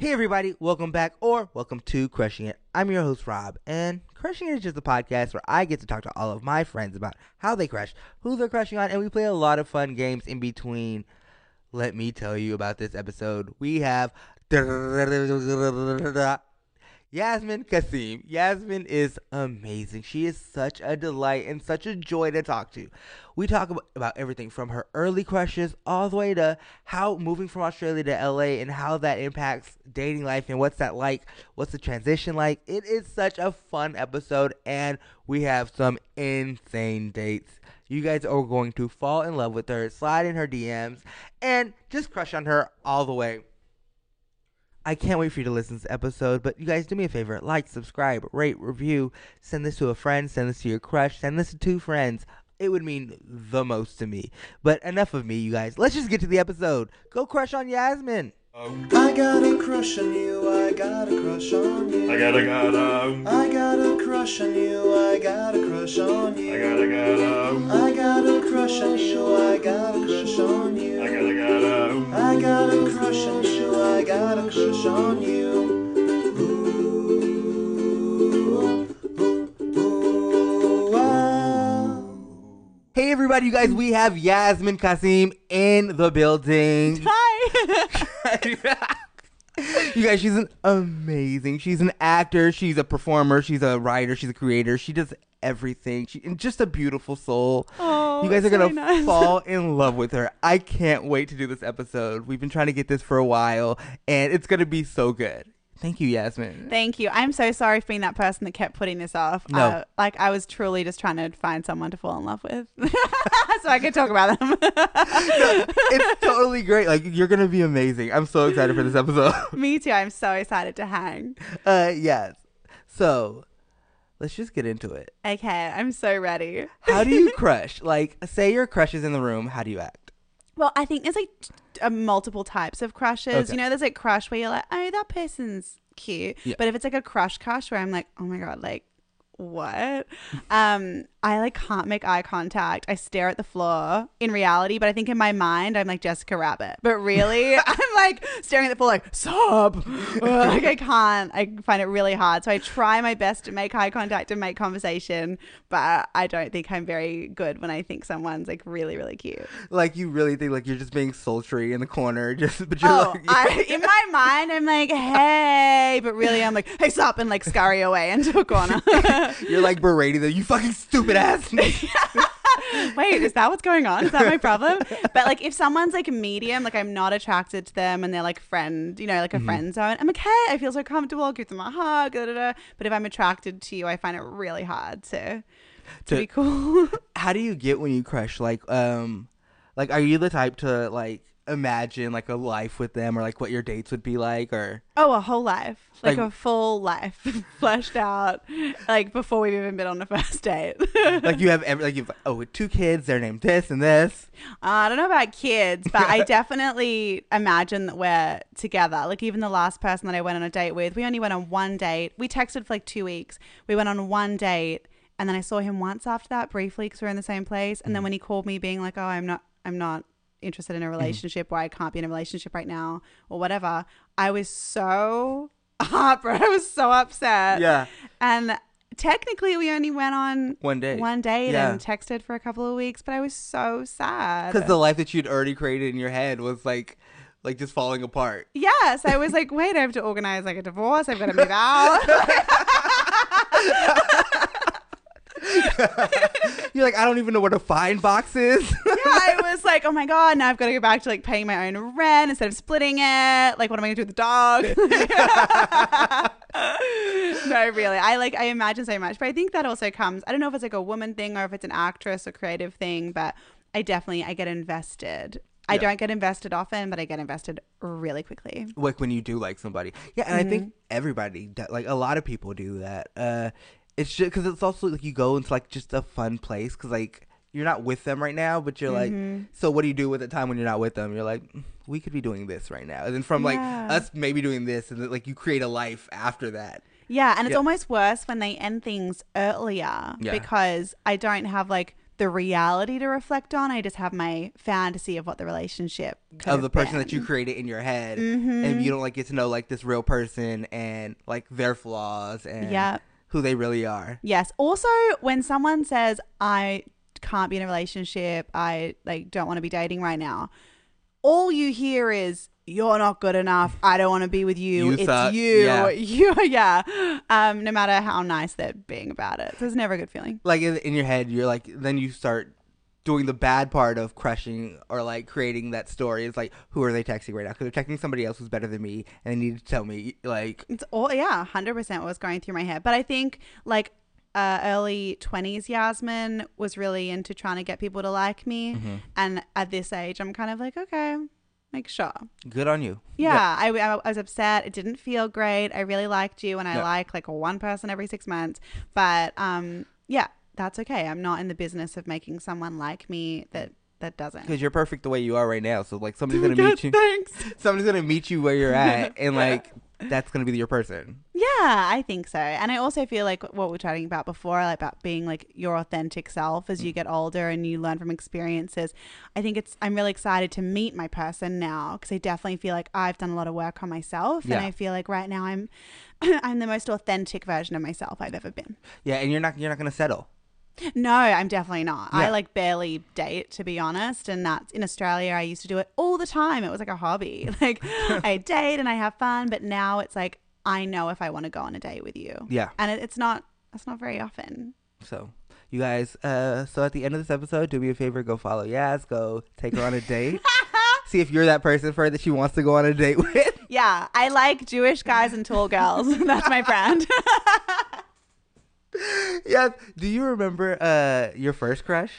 Hey everybody, welcome back or welcome to Crushing It. I'm your host Rob, and Crushing It is just a podcast where I get to talk to all of my friends about how they crush, who they're crushing on, and we play a lot of fun games in between. Let me tell you about this episode. We have Yasmin Kassim. Yasmin is amazing. She is such a delight and such a joy to talk to. We talk about everything from her early crushes all the way to how moving from Australia to LA and how that impacts dating life and what's that like, what's the transition like. It is such a fun episode, and we have some insane dates. You guys are going to fall in love with her, slide in her DMs, and just crush on her all the way. I can't wait for you to listen to this episode, but you guys do me a favor, like, subscribe, rate, review, send this to a friend, send this to your crush, send this to two friends. It would mean the most to me. But enough of me, you guys. Let's just get to the episode. Go crush on Yasmin. I got a crush on you, I got a crush on you. I got a crush on you, I got a crush on you. I got a crush on you, I got a crush on you. I got a crush on you, I got a crush on you. Hey everybody, you guys, we have Yasmin Kassim in the building. Hi! You guys, she's an amazing. She's an actor, she's a performer, she's a writer, she's a creator. She does everything. She's just a beautiful soul. Oh, you guys are going to fall in love with her. I can't wait to do this episode. We've been trying to get this for a while, and it's going to be so good. Thank you, Yasmin. Thank you. I'm so sorry for being that person that kept putting this off. No. I was truly just trying to find someone to fall in love with so I could talk about them. No, it's totally great. You're going to be amazing. I'm so excited for this episode. Me too. I'm so excited to hang. Yes. So let's just get into it. Okay. I'm so ready. How do you crush? Say your crush is in the room. How do you act? Well, I think there's multiple types of crushes. Okay. You know, there's crush where you're like, oh, that person's cute. Yeah. But if it's a crush where I'm like, oh my God, what? I can't make eye contact. I stare at the floor in reality, but I think in my mind I'm like Jessica Rabbit. But really, I'm staring at the floor sup. I find it really hard. So I try my best to make eye contact and make conversation, but I don't think I'm very good when I think someone's really, really cute. You really think you're just being sultry in the corner, but you're in my mind I'm hey, but really I'm hey, sup, and scurry away into a corner. You're berating them. You fucking stupid ass. Wait, is that what's going on? Is that my problem? But if someone's medium, I'm not attracted to them and they're friend, a mm-hmm. friend zone, I'm hey, I feel so comfortable, I'll give them a hug, da, da, da. But if I'm attracted to you, I find it really hard to be cool. How do you get when you crush? Are you the type to imagine a life with them or what your dates would be or a whole life, a full life fleshed out before we've even been on the first date? You have every, you've with two kids, they're named this and this. I don't know about kids, but I definitely imagine that we're together. Even the last person that I went on a date with, we only went on one date. We texted for 2 weeks. We went on one date and then I saw him once after that briefly because we were in the same place, and then when he called me being oh, I'm not interested in a relationship, or I can't be in a relationship right now or whatever, I was so heartbroken. I was so upset. Yeah. And technically we only went on one date yeah. and texted for a couple of weeks, but I was so sad because the life that you'd already created in your head was just falling apart. Yes. I was wait, I have to organize a divorce, I've got to move out. You're I don't even know where the fine box is. Yeah, I was oh my God, now I've got to go back to paying my own rent instead of splitting it. What am I going to do with the dog? No, really. I imagine so much. But I think that also comes, I don't know if it's a woman thing or if it's an actress or creative thing, but I get invested. I don't get invested often, but I get invested really quickly. When you do somebody. Yeah, and I think everybody, a lot of people do that. It's just because it's also you go into just a fun place because you're not with them right now, but you're so what do you do with the time when you're not with them? You're we could be doing this right now, and then from us maybe doing this, and then you create a life after that. Yeah, and it's almost worse when they end things earlier because I don't have the reality to reflect on. I just have my fantasy of what the relationship could of the person been. That you created in your head, mm-hmm. and you don't like get to know like this real person and like their flaws and yep. who they really are. Yes. Also, when someone says I can't be in a relationship, I like don't want to be dating right now, all you hear is you're not good enough, I don't want to be with you, it's you, no matter how nice they're being about it. So it's never a good feeling. Like in your head, you're like, then you start doing the bad part of crushing or like creating that story. It's like, who are they texting right now? Because they're texting somebody else who's better than me and they need to tell me, like. It's all, 100% what was going through my head. But I think like early 20s Yasmin was really into trying to get people to like me. Mm-hmm. And at this age, I'm kind of like, okay. Like, sure. Good on you. Yeah. I was upset. It didn't feel great. I really liked you, and I like one person every 6 months. But that's okay. I'm not in the business of making someone like me that doesn't. Because you're perfect the way you are right now. So like somebody's gonna meet you. Thanks. Somebody's gonna meet you where you're at, and like that's gonna be your person. Yeah, I think so. And I also feel like what we were chatting about before, like about being like your authentic self as you get older and you learn from experiences. I think I'm really excited to meet my person now, because I definitely feel like I've done a lot of work on myself, and I feel like right now I'm the most authentic version of myself I've ever been. Yeah, and you're not gonna settle. No, I'm definitely not. Yeah. I like barely date, to be honest, and that's in Australia. I used to do it all the time. It was like a hobby. Like I date and I have fun, but now it's like I know if I want to go on a date with you. Yeah, and it's not very often. So you guys, so at the end of this episode, do me a favor, go follow Yas, go take her on a date. See if you're that person for her that she wants to go on a date with. Yeah, I like Jewish guys and tall girls. That's my brand. Yes. Do you remember your first crush?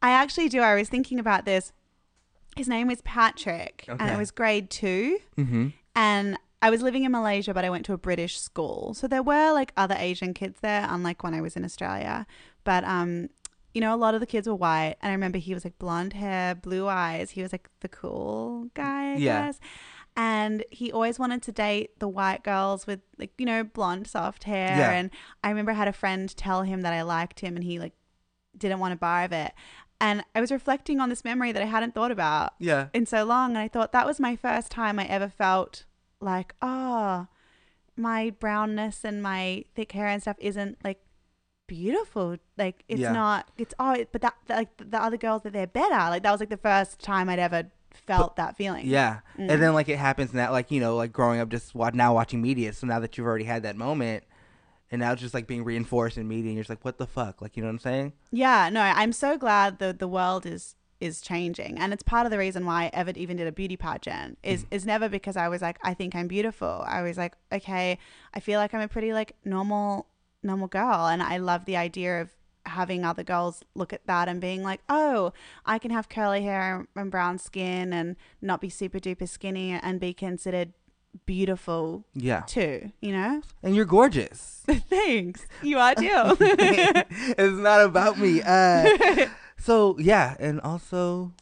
I actually do. I was thinking about this. His name was Patrick, and I was grade 2, mm-hmm. and I was living in Malaysia, but I went to a British school, so there were like other Asian kids there, unlike when I was in Australia. But a lot of the kids were white, and I remember he was like blonde hair, blue eyes. He was like the cool guy, I guess. And he always wanted to date the white girls with, like, blonde, soft hair. Yeah. And I remember I had a friend tell him that I liked him, and he, like, didn't want a bar of it. And I was reflecting on this memory that I hadn't thought about in so long. And I thought that was my first time I ever felt like, oh, my brownness and my thick hair and stuff isn't, like, beautiful. Like, it's not – it's – oh, but that, like, the other girls, that they're better. Like, that was, like, the first time I'd ever – felt that feeling. Yeah. Mm. And then like it happens now, like, like growing up just now watching media. So now that you've already had that moment, and now it's just like being reinforced in media, and you're just like, what the fuck? Like, you know what I'm saying? Yeah. No, I'm so glad that the world is changing. And it's part of the reason why I ever even did a beauty pageant is never because I was like, I think I'm beautiful. I was like, okay, I feel like I'm a pretty like normal girl. And I love the idea of having other girls look at that and being like, oh, I can have curly hair and brown skin and not be super duper skinny and be considered beautiful too, and you're gorgeous. Thanks, you are too. It's not about me. And also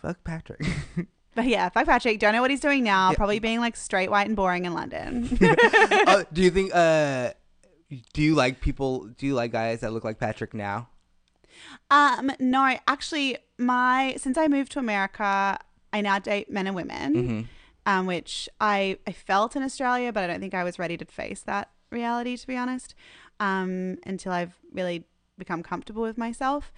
fuck Patrick. But yeah, fuck Patrick. Don't know what he's doing now. Probably being like straight, white and boring in London. Do you think do you like guys that look like Patrick now? No, actually, since I moved to America, I now date men and women, mm-hmm. Which I felt in Australia, but I don't think I was ready to face that reality, to be honest, until I've really become comfortable with myself.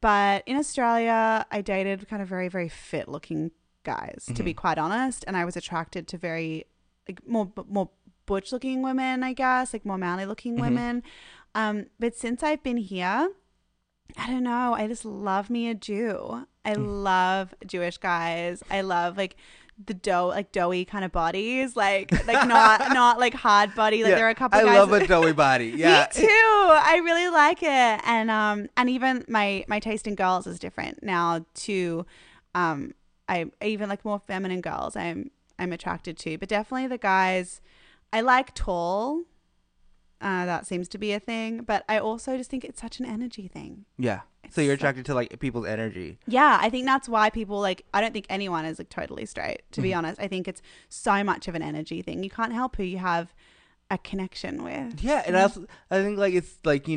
But in Australia, I dated kind of very, very fit looking guys, mm-hmm. to be quite honest. And I was attracted to very, like, more butch looking women, I guess, like more manly looking women. But since I've been here, I don't know, I just love me a Jew. I love Jewish guys. I love like the doughy kind of bodies, like not like hard body. Like there are a couple guys. I love a doughy body. Yeah. Me too. I really like it. And even my taste in girls is different now too. I even like more feminine girls I'm attracted to, but definitely the guys. I like tall. That seems to be a thing. But I also just think it's such an energy thing. Yeah. So you're attracted to like people's energy. Yeah. I think that's why people like, I don't think anyone is like totally straight, to be honest. I think it's so much of an energy thing. You can't help who you have a connection with. Yeah. And I think like it's like,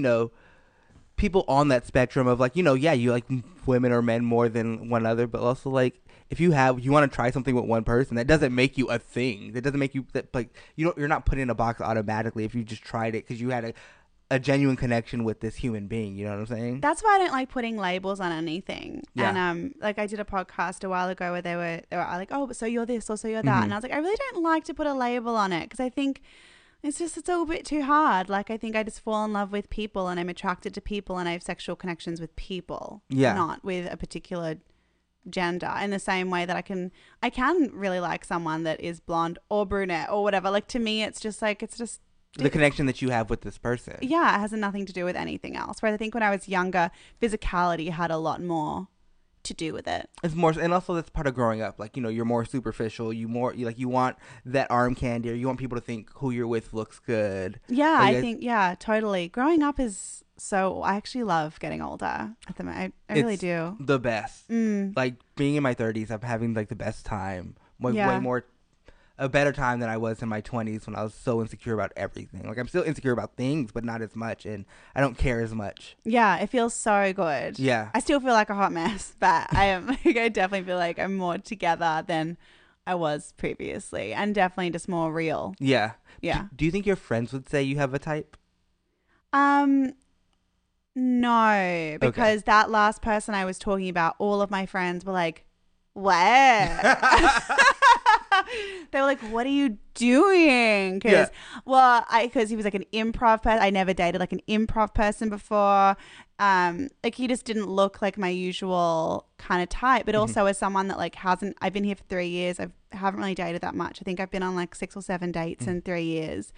people on that spectrum of, like, you know, yeah, you like women or men more than one another, but also, like, if you want to try something with one person, that doesn't make you a thing. That doesn't make you, that, like, you're not put in a box automatically if you just tried it because you had a genuine connection with this human being. You know what I'm saying? That's why I don't like putting labels on anything. Yeah. And like, I did a podcast a while ago where they were like, oh, but so you're this or so you're that. Mm-hmm. And I was like, I really don't like to put a label on it because I think it's a little bit too hard. Like, I think I just fall in love with people and I'm attracted to people and I have sexual connections with people. Yeah. Not with a particular gender, in the same way that I can really like someone that is blonde or brunette or whatever. Like, to me, it's just like, it's just the connection that you have with this person. Yeah, it has nothing to do with anything else. Whereas I think when I was younger, physicality had a lot more to do with it. It's more, and also that's part of growing up. Like, you know, you're more superficial. You want that arm candy, or you want people to think who you're with looks good. Yeah, I think totally. Growing up is so. I actually love getting older at the moment. I really do. The best. Mm. Like, being in my 30s, I'm having like the best time. A better time than I was in my 20s when I was so insecure about everything. Like, I'm still insecure about things, but not as much, and I don't care as much. Yeah, it feels so good. Yeah. I still feel like a hot mess, but I definitely feel like I'm more together than I was previously, and definitely just more real. Yeah. Yeah. Do you think your friends would say you have a type? No, because that last person I was talking about, all of my friends were like, what? They were like, what are you doing? Because he was like an improv person. I never dated like an improv person before. Like, he just didn't look like my usual kind of type. But also, as someone that like hasn't, I've been here for 3 years. I haven't really dated that much. I think I've been on like 6 or 7 dates in 3 years.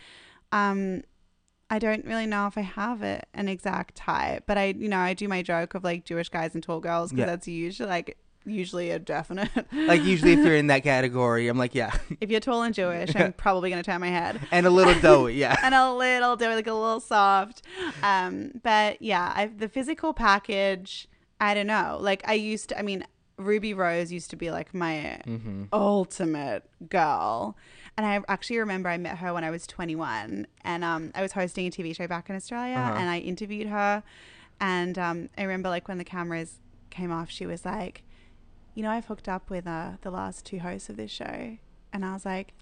I don't really know if I have an exact type. But I do my joke of like Jewish guys and tall girls because that's usually like. Usually a definite. Like, usually if you're in that category, I'm like, yeah. If you're tall and Jewish, I'm probably going to turn my head. And a little doughy, yeah. And a little doughy, like a little soft. But yeah, the physical package, I don't know. Like, Ruby Rose used to be like my ultimate girl. And I actually remember I met her when I was 21. And I was hosting a TV show back in Australia. And I interviewed her. And I remember like when the cameras came off, she was like, you know, I've hooked up with the last 2 hosts of this show. And I was like,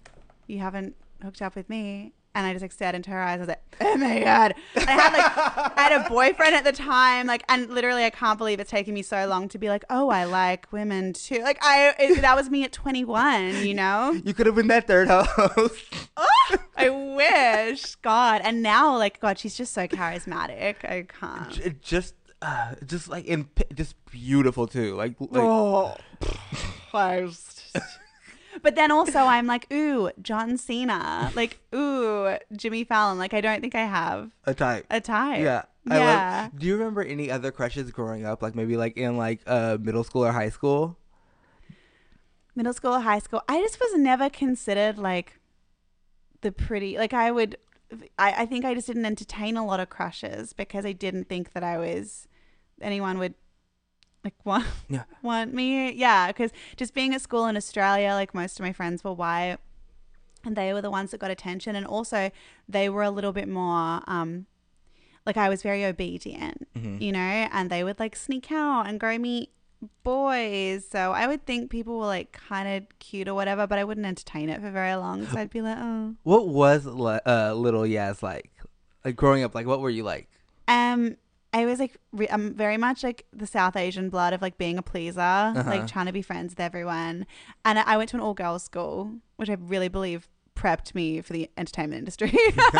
you haven't hooked up with me. And I just like stared into her eyes. I was like, oh my God. And I had a boyfriend at the time. Like, and literally, I can't believe it's taken me so long to be like, oh, I like women too. Like, that was me at 21, you know? You could have been that third host. Oh, I wish. God. And now, like, God, she's just so charismatic. I can't. Just like just beautiful too. Like oh, first. But then also I'm like, ooh, John Cena. Like, ooh, Jimmy Fallon. Like, I don't think I have a type. Yeah. Yeah. Do you remember any other crushes growing up? Like, maybe like in like middle school or high school. Middle school or high school, I just was never considered like the pretty. Like, I think I just didn't entertain a lot of crushes because I didn't think that I was. Anyone would like want me. Yeah, because just being at school in Australia, like most of my friends were white and they were the ones that got attention. And also they were a little bit more like, I was very obedient, you know, and they would like sneak out and go meet boys. So I would think people were like kind of cute or whatever, but I wouldn't entertain it for very long. So I'd be like, oh. What was little Yaz like? Like, growing up, like, what were you like? I was like, I'm very much like the South Asian blood of like being a pleaser, like trying to be friends with everyone. And I went to an all-girls school, which I really believe prepped me for the entertainment industry. Woo!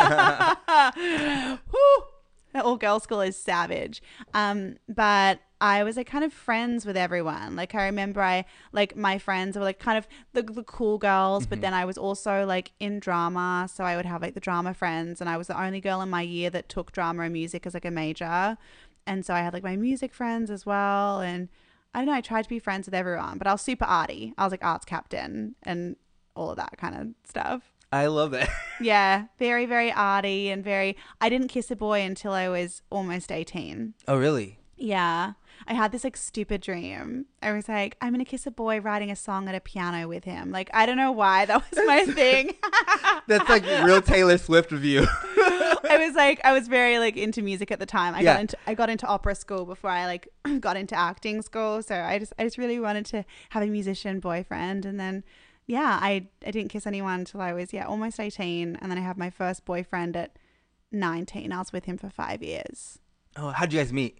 That all-girls school is savage. But I was like kind of friends with everyone. Like, I remember like my friends were like kind of the cool girls, but then I was also like in drama. So I would have like the drama friends, and I was the only girl in my year that took drama and music as like a major. And so I had like my music friends as well. And I don't know, I tried to be friends with everyone, but I was super arty. I was like arts captain and all of that kind of stuff. I love it. Yeah. Very, very arty and very... I didn't kiss a boy until I was almost 18. Oh, really? Yeah. I had this like stupid dream. I was like, I'm going to kiss a boy riding a song at a piano with him. Like, I don't know why. That was my thing. That's like real Taylor Swift of you. I was like, I was very like into music at the time. I got into opera school before I like got into acting school. So I just really wanted to have a musician boyfriend. And then, yeah, I didn't kiss anyone until I was almost 18. And then I had my first boyfriend at 19. I was with him for 5 years. Oh, how'd you guys meet?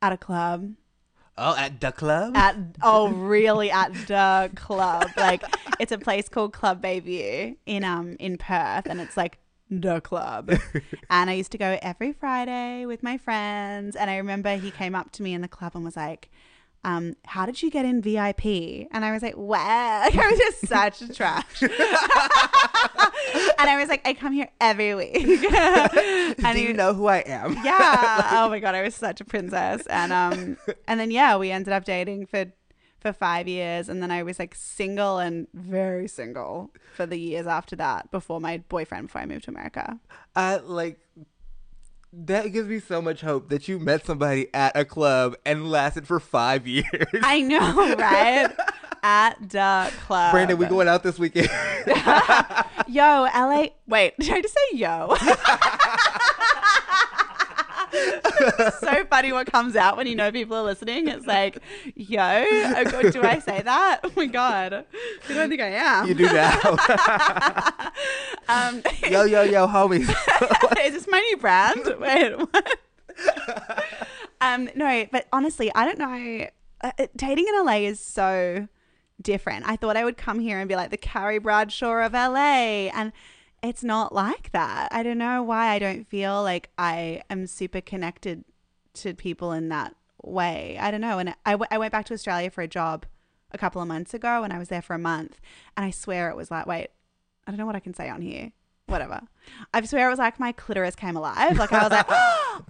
At a club. Oh, at the club? At the club. Like, it's a place called Club Bayview in Perth, and it's like the club. And I used to go every Friday with my friends, and I remember he came up to me in the club and was like, how did you get in VIP? And I was like, where? I was just such trash. And I was like, I come here every week. And do you know who I am? Yeah. Like, oh my God, I was such a princess. And then we ended up dating for 5 years, and then I was like single and very single for the years after that before I moved to America. That gives me so much hope that you met somebody at a club and lasted for 5 years. I know, right? At the club. Brandon, we going out this weekend. Yo, LA. Wait, did I just say yo? It's so funny what comes out when you know people are listening. It's like, yo, do I say that? Oh my God. I don't think I am. You do now. Yo, homies. Is this my new brand? Wait, what? No, but honestly, I don't know. Dating in LA is so different. I thought I would come here and be like the Carrie Bradshaw of LA, and it's not like that. I don't know why I don't feel like I am super connected to people in that way. I don't know. And I went back to Australia for a job a couple of months ago, and I was there for a month, and I swear it was like, wait, I don't know what I can say on here. Whatever. I swear it was like my clitoris came alive. Like I was like,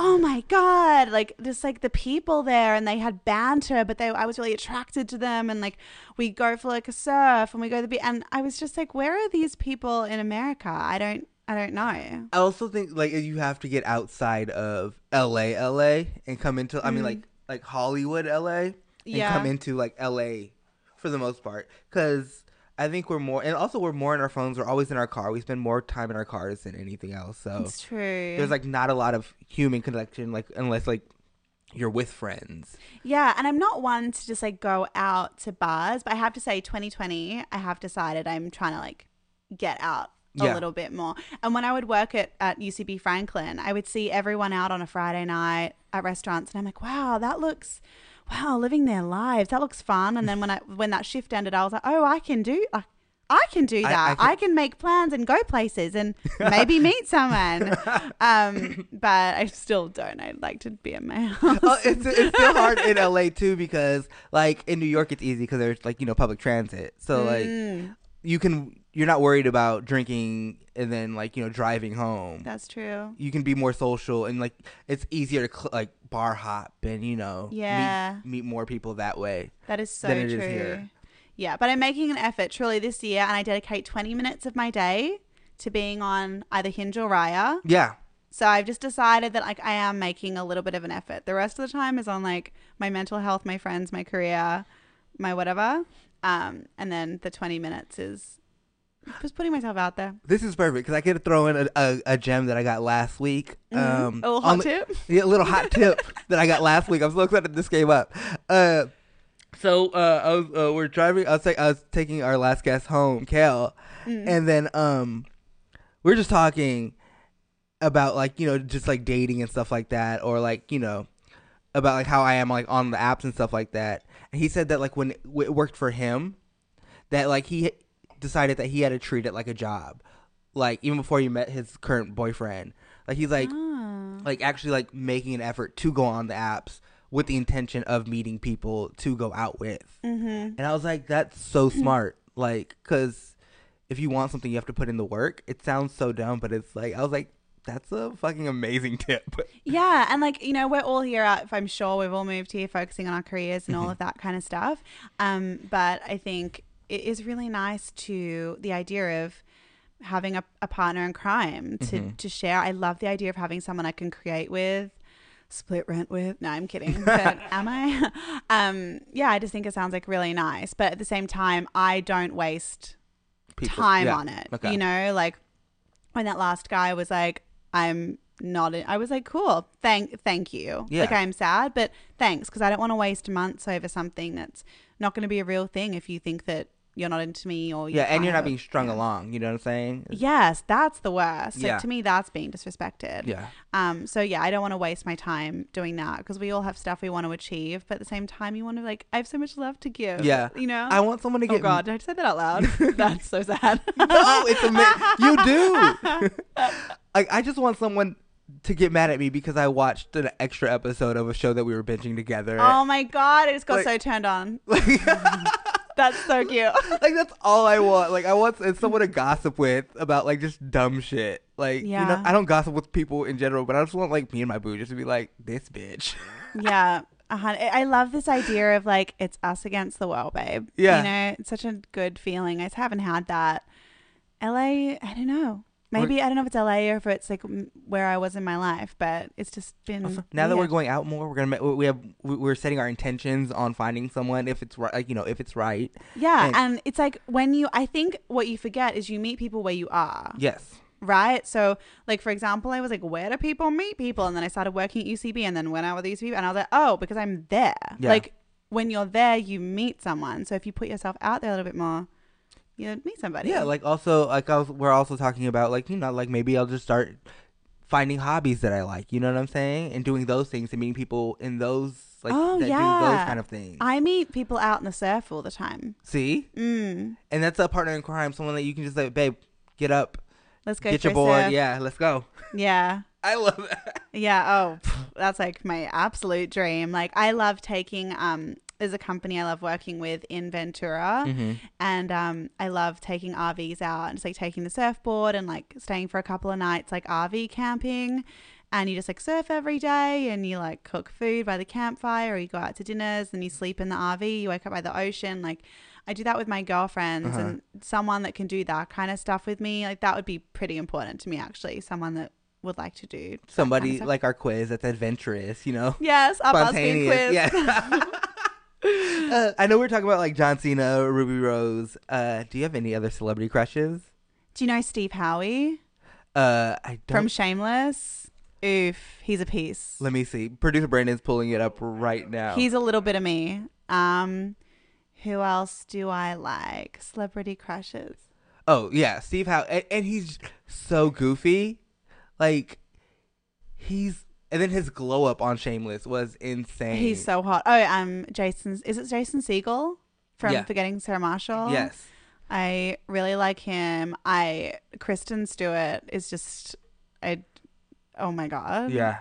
oh my God. Like just like the people there, and they had banter, but I was really attracted to them. And like we go for like a surf and we go to the beach. And I was just like, where are these people in America? I don't know. I also think like you have to get outside of LA and come into, I mean like Hollywood, LA, and come into like LA for the most part. 'Cause I think we're more in our phones. We're always in our car. We spend more time in our cars than anything else. So it's true. There's like not a lot of human connection, like unless like you're with friends. Yeah, and I'm not one to just like go out to bars, but I have to say 2020, I have decided I'm trying to like get out a little bit more. And when I would work at UCB Franklin, I would see everyone out on a Friday night at restaurants, and I'm like, wow, that looks. Wow, living their lives. That looks fun. And then when that shift ended, I was like, oh, I can do that. I can make plans and go places and maybe meet someone. But I still don't. I'd like to be in my house. Oh, it's still hard in LA too, because like in New York, it's easy because there's like, public transit. So like you're not worried about drinking and then like, driving home. That's true. You can be more social, and like it's easier to like bar hop and, meet more people that way. That is so true. Here. Yeah. But I'm making an effort truly this year, and I dedicate 20 minutes of my day to being on either Hinge or Raya. Yeah. So I've just decided that like I am making a little bit of an effort. The rest of the time is on like my mental health, my friends, my career, my whatever. And then the 20 minutes is just putting myself out there. This is perfect because I could throw in a gem that I got last week. A little hot tip? Yeah, a little hot tip that I got last week. I'm so excited this came up. I was taking our last guest home, Kale, and then we were just talking about like, just like dating and stuff like that, or like, about like how I am like on the apps and stuff like that. And he said that like when it worked for him, that like he decided that he had to treat it like a job, like even before he met his current boyfriend. Like he's like, like actually like making an effort to go on the apps with the intention of meeting people to go out with. And I was like, that's so smart. Like, because if you want something, you have to put in the work. It sounds so dumb, but it's like, I was like, that's a fucking amazing tip. Yeah. And like, we're all here. I'm sure we've all moved here focusing on our careers and all of that kind of stuff. But I think it is really nice to the idea of having a partner in crime to share. I love the idea of having someone I can create with, split rent with. No, I'm kidding. But am I? Yeah, I just think it sounds like really nice. But at the same time, I don't waste time on it. Okay. Like when that last guy was like, I'm not in, I was like, cool, thank you. Yeah. Like, I'm sad, but thanks, because I don't want to waste months over something that's not going to be a real thing if you think that you're not into me or yeah, and you're not being strung along. You know what I'm saying? Yes, that's the worst. Yeah. Like, to me, that's being disrespected. Yeah. So yeah, I don't want to waste my time doing that, because we all have stuff we want to achieve, but at the same time, you want to, like, I have so much love to give. Yeah. You know, I want someone to get. Oh God, did I just say that out loud? That's so sad. No, it's amazing. You do. Like, I just want someone to get mad at me because I watched an extra episode of a show that we were binging together. Oh my God, I just got so turned on. Like, that's so cute. Like, that's all I want. Like, I want someone to gossip with about, like, just dumb shit. Like, yeah. You know, I don't gossip with people in general, but I just want, like, me and my boo just to be like, this bitch. Yeah. Uh-huh. I love this idea of, like, it's us against the world, babe. Yeah. You know, it's such a good feeling. I haven't had that. LA, I don't know. Maybe, I don't know if it's LA or if it's, like, where I was in my life, but it's just been... Also, now that we're going out more, we're setting our intentions on finding someone if it's right, like, you know, if it's right. Yeah, and it's like when you... I think what you forget is you meet people where you are. Yes. Right? So, like, for example, I was like, where do people meet people? And then I started working at UCB and then went out with UCB and I was like, oh, because I'm there. Yeah. Like, when you're there, you meet someone. So if you put yourself out there a little bit more... you'd meet somebody. Yeah, like, also, like, we're also talking about, like, you know, like, maybe I'll just start finding hobbies that I like, you know what I'm saying? And doing those things and meeting people in those, like, do those kind of things. I meet people out in the surf all the time. See? Mm. And that's a partner in crime, someone that you can just, like, babe, get up. Let's go. Get your board. Surf. Yeah, let's go. Yeah. I love that. Yeah, oh, that's, like, my absolute dream. Like, I love taking, there's a company I love working with in Ventura, mm-hmm. and I love taking RVs out and just, like, taking the surfboard and, like, staying for a couple of nights, like, RV camping, and you just, like, surf every day and you, like, cook food by the campfire or you go out to dinners and you sleep in the RV, you wake up by the ocean. Like, I do that with my girlfriends, uh-huh. and someone that can do that kind of stuff with me, like, that would be pretty important to me, actually, someone that would like to do. Somebody kind of like our quiz that's adventurous, you know? Yes, our BuzzFeed quiz. Yeah. I know we're talking about, like, John Cena, Ruby Rose. Do you have any other celebrity crushes? Do you know Steve Howey? I don't. From Shameless? Oof, he's a piece. Let me see. Producer Brandon's pulling it up right now. He's a little bit of me. Who else do I like? Celebrity crushes. Oh, yeah, Steve Howey. And he's so goofy. Like, he's... And then his glow up on Shameless was insane. He's so hot. Oh, Jason Segel from Forgetting Sarah Marshall? Yes. I really like him. Kristen Stewart is just oh my God. Yeah.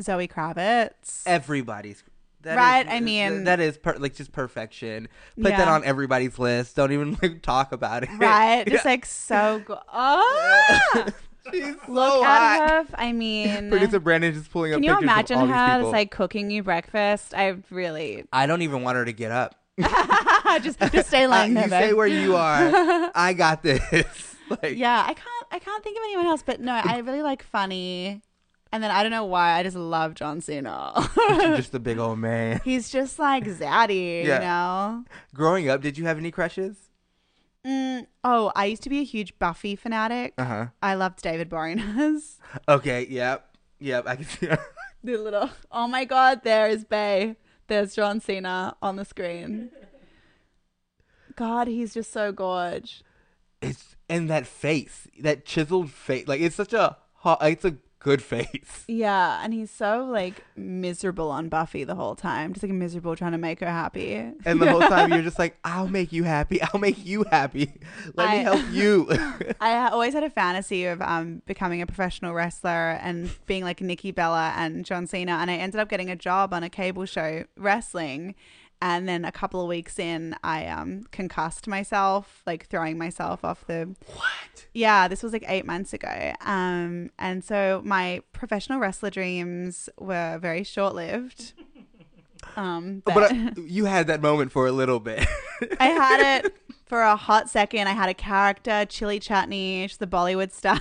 Zoe Kravitz. Everybody's right. I mean, that is just perfection. Put that on everybody's list. Don't even, like, talk about it. Right. Just like so good. Oh! She's so Look hot. At her. I mean, producer Brandon just pulling up pictures of all these people. Can you imagine her just, like, cooking you breakfast? I don't even want her to get up. just stay lying there. You stay where you are. I got this. Like, yeah, I can't think of anyone else. But no, I really like funny. And then I don't know why I just love John Cena. Just the big old man. He's just like zaddy, you know. Growing up, did you have any crushes? Oh, I used to be a huge Buffy fanatic. Uh-huh. I loved David Boreanaz. Okay, yep, I can see her. The little, oh my God, there is Bay. There's John Cena on the screen. God, he's just so gorge. And that face, that chiseled face, like, it's such a hot, it's a good face. Yeah, and he's so, like, miserable on Buffy the whole time. Just, like, miserable trying to make her happy. And the whole time you're just like, I'll make you happy. I'll make you happy. Let me help you. I always had a fantasy of becoming a professional wrestler and being like Nikki Bella and John Cena. And I ended up getting a job on a cable show wrestling. And then a couple of weeks in, I concussed myself, like throwing myself off the... What? Yeah, this was like 8 months ago. And so my professional wrestler dreams were very short-lived. But you had that moment for a little bit. I had it for a hot second. I had a character, Chili Chutney, she's the Bollywood star.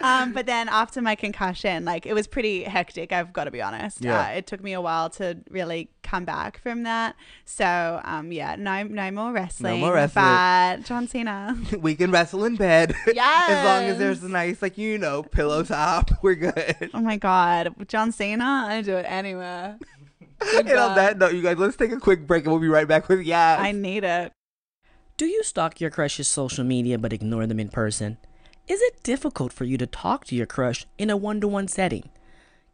But then after my concussion, like, it was pretty hectic, I've got to be honest. Yeah. It took me a while to really come back from that. So, yeah, no more wrestling. No more wrestling. But John Cena. We can wrestle in bed. Yes. As long as there's a nice, like, you know, pillow top, we're good. Oh, my God. John Cena, I do it anywhere. And on that note, you guys, let's take a quick break and we'll be right back with Yas. I need it. Do you stalk your crush's social media but ignore them in person? Is it difficult for you to talk to your crush in a one-to-one setting?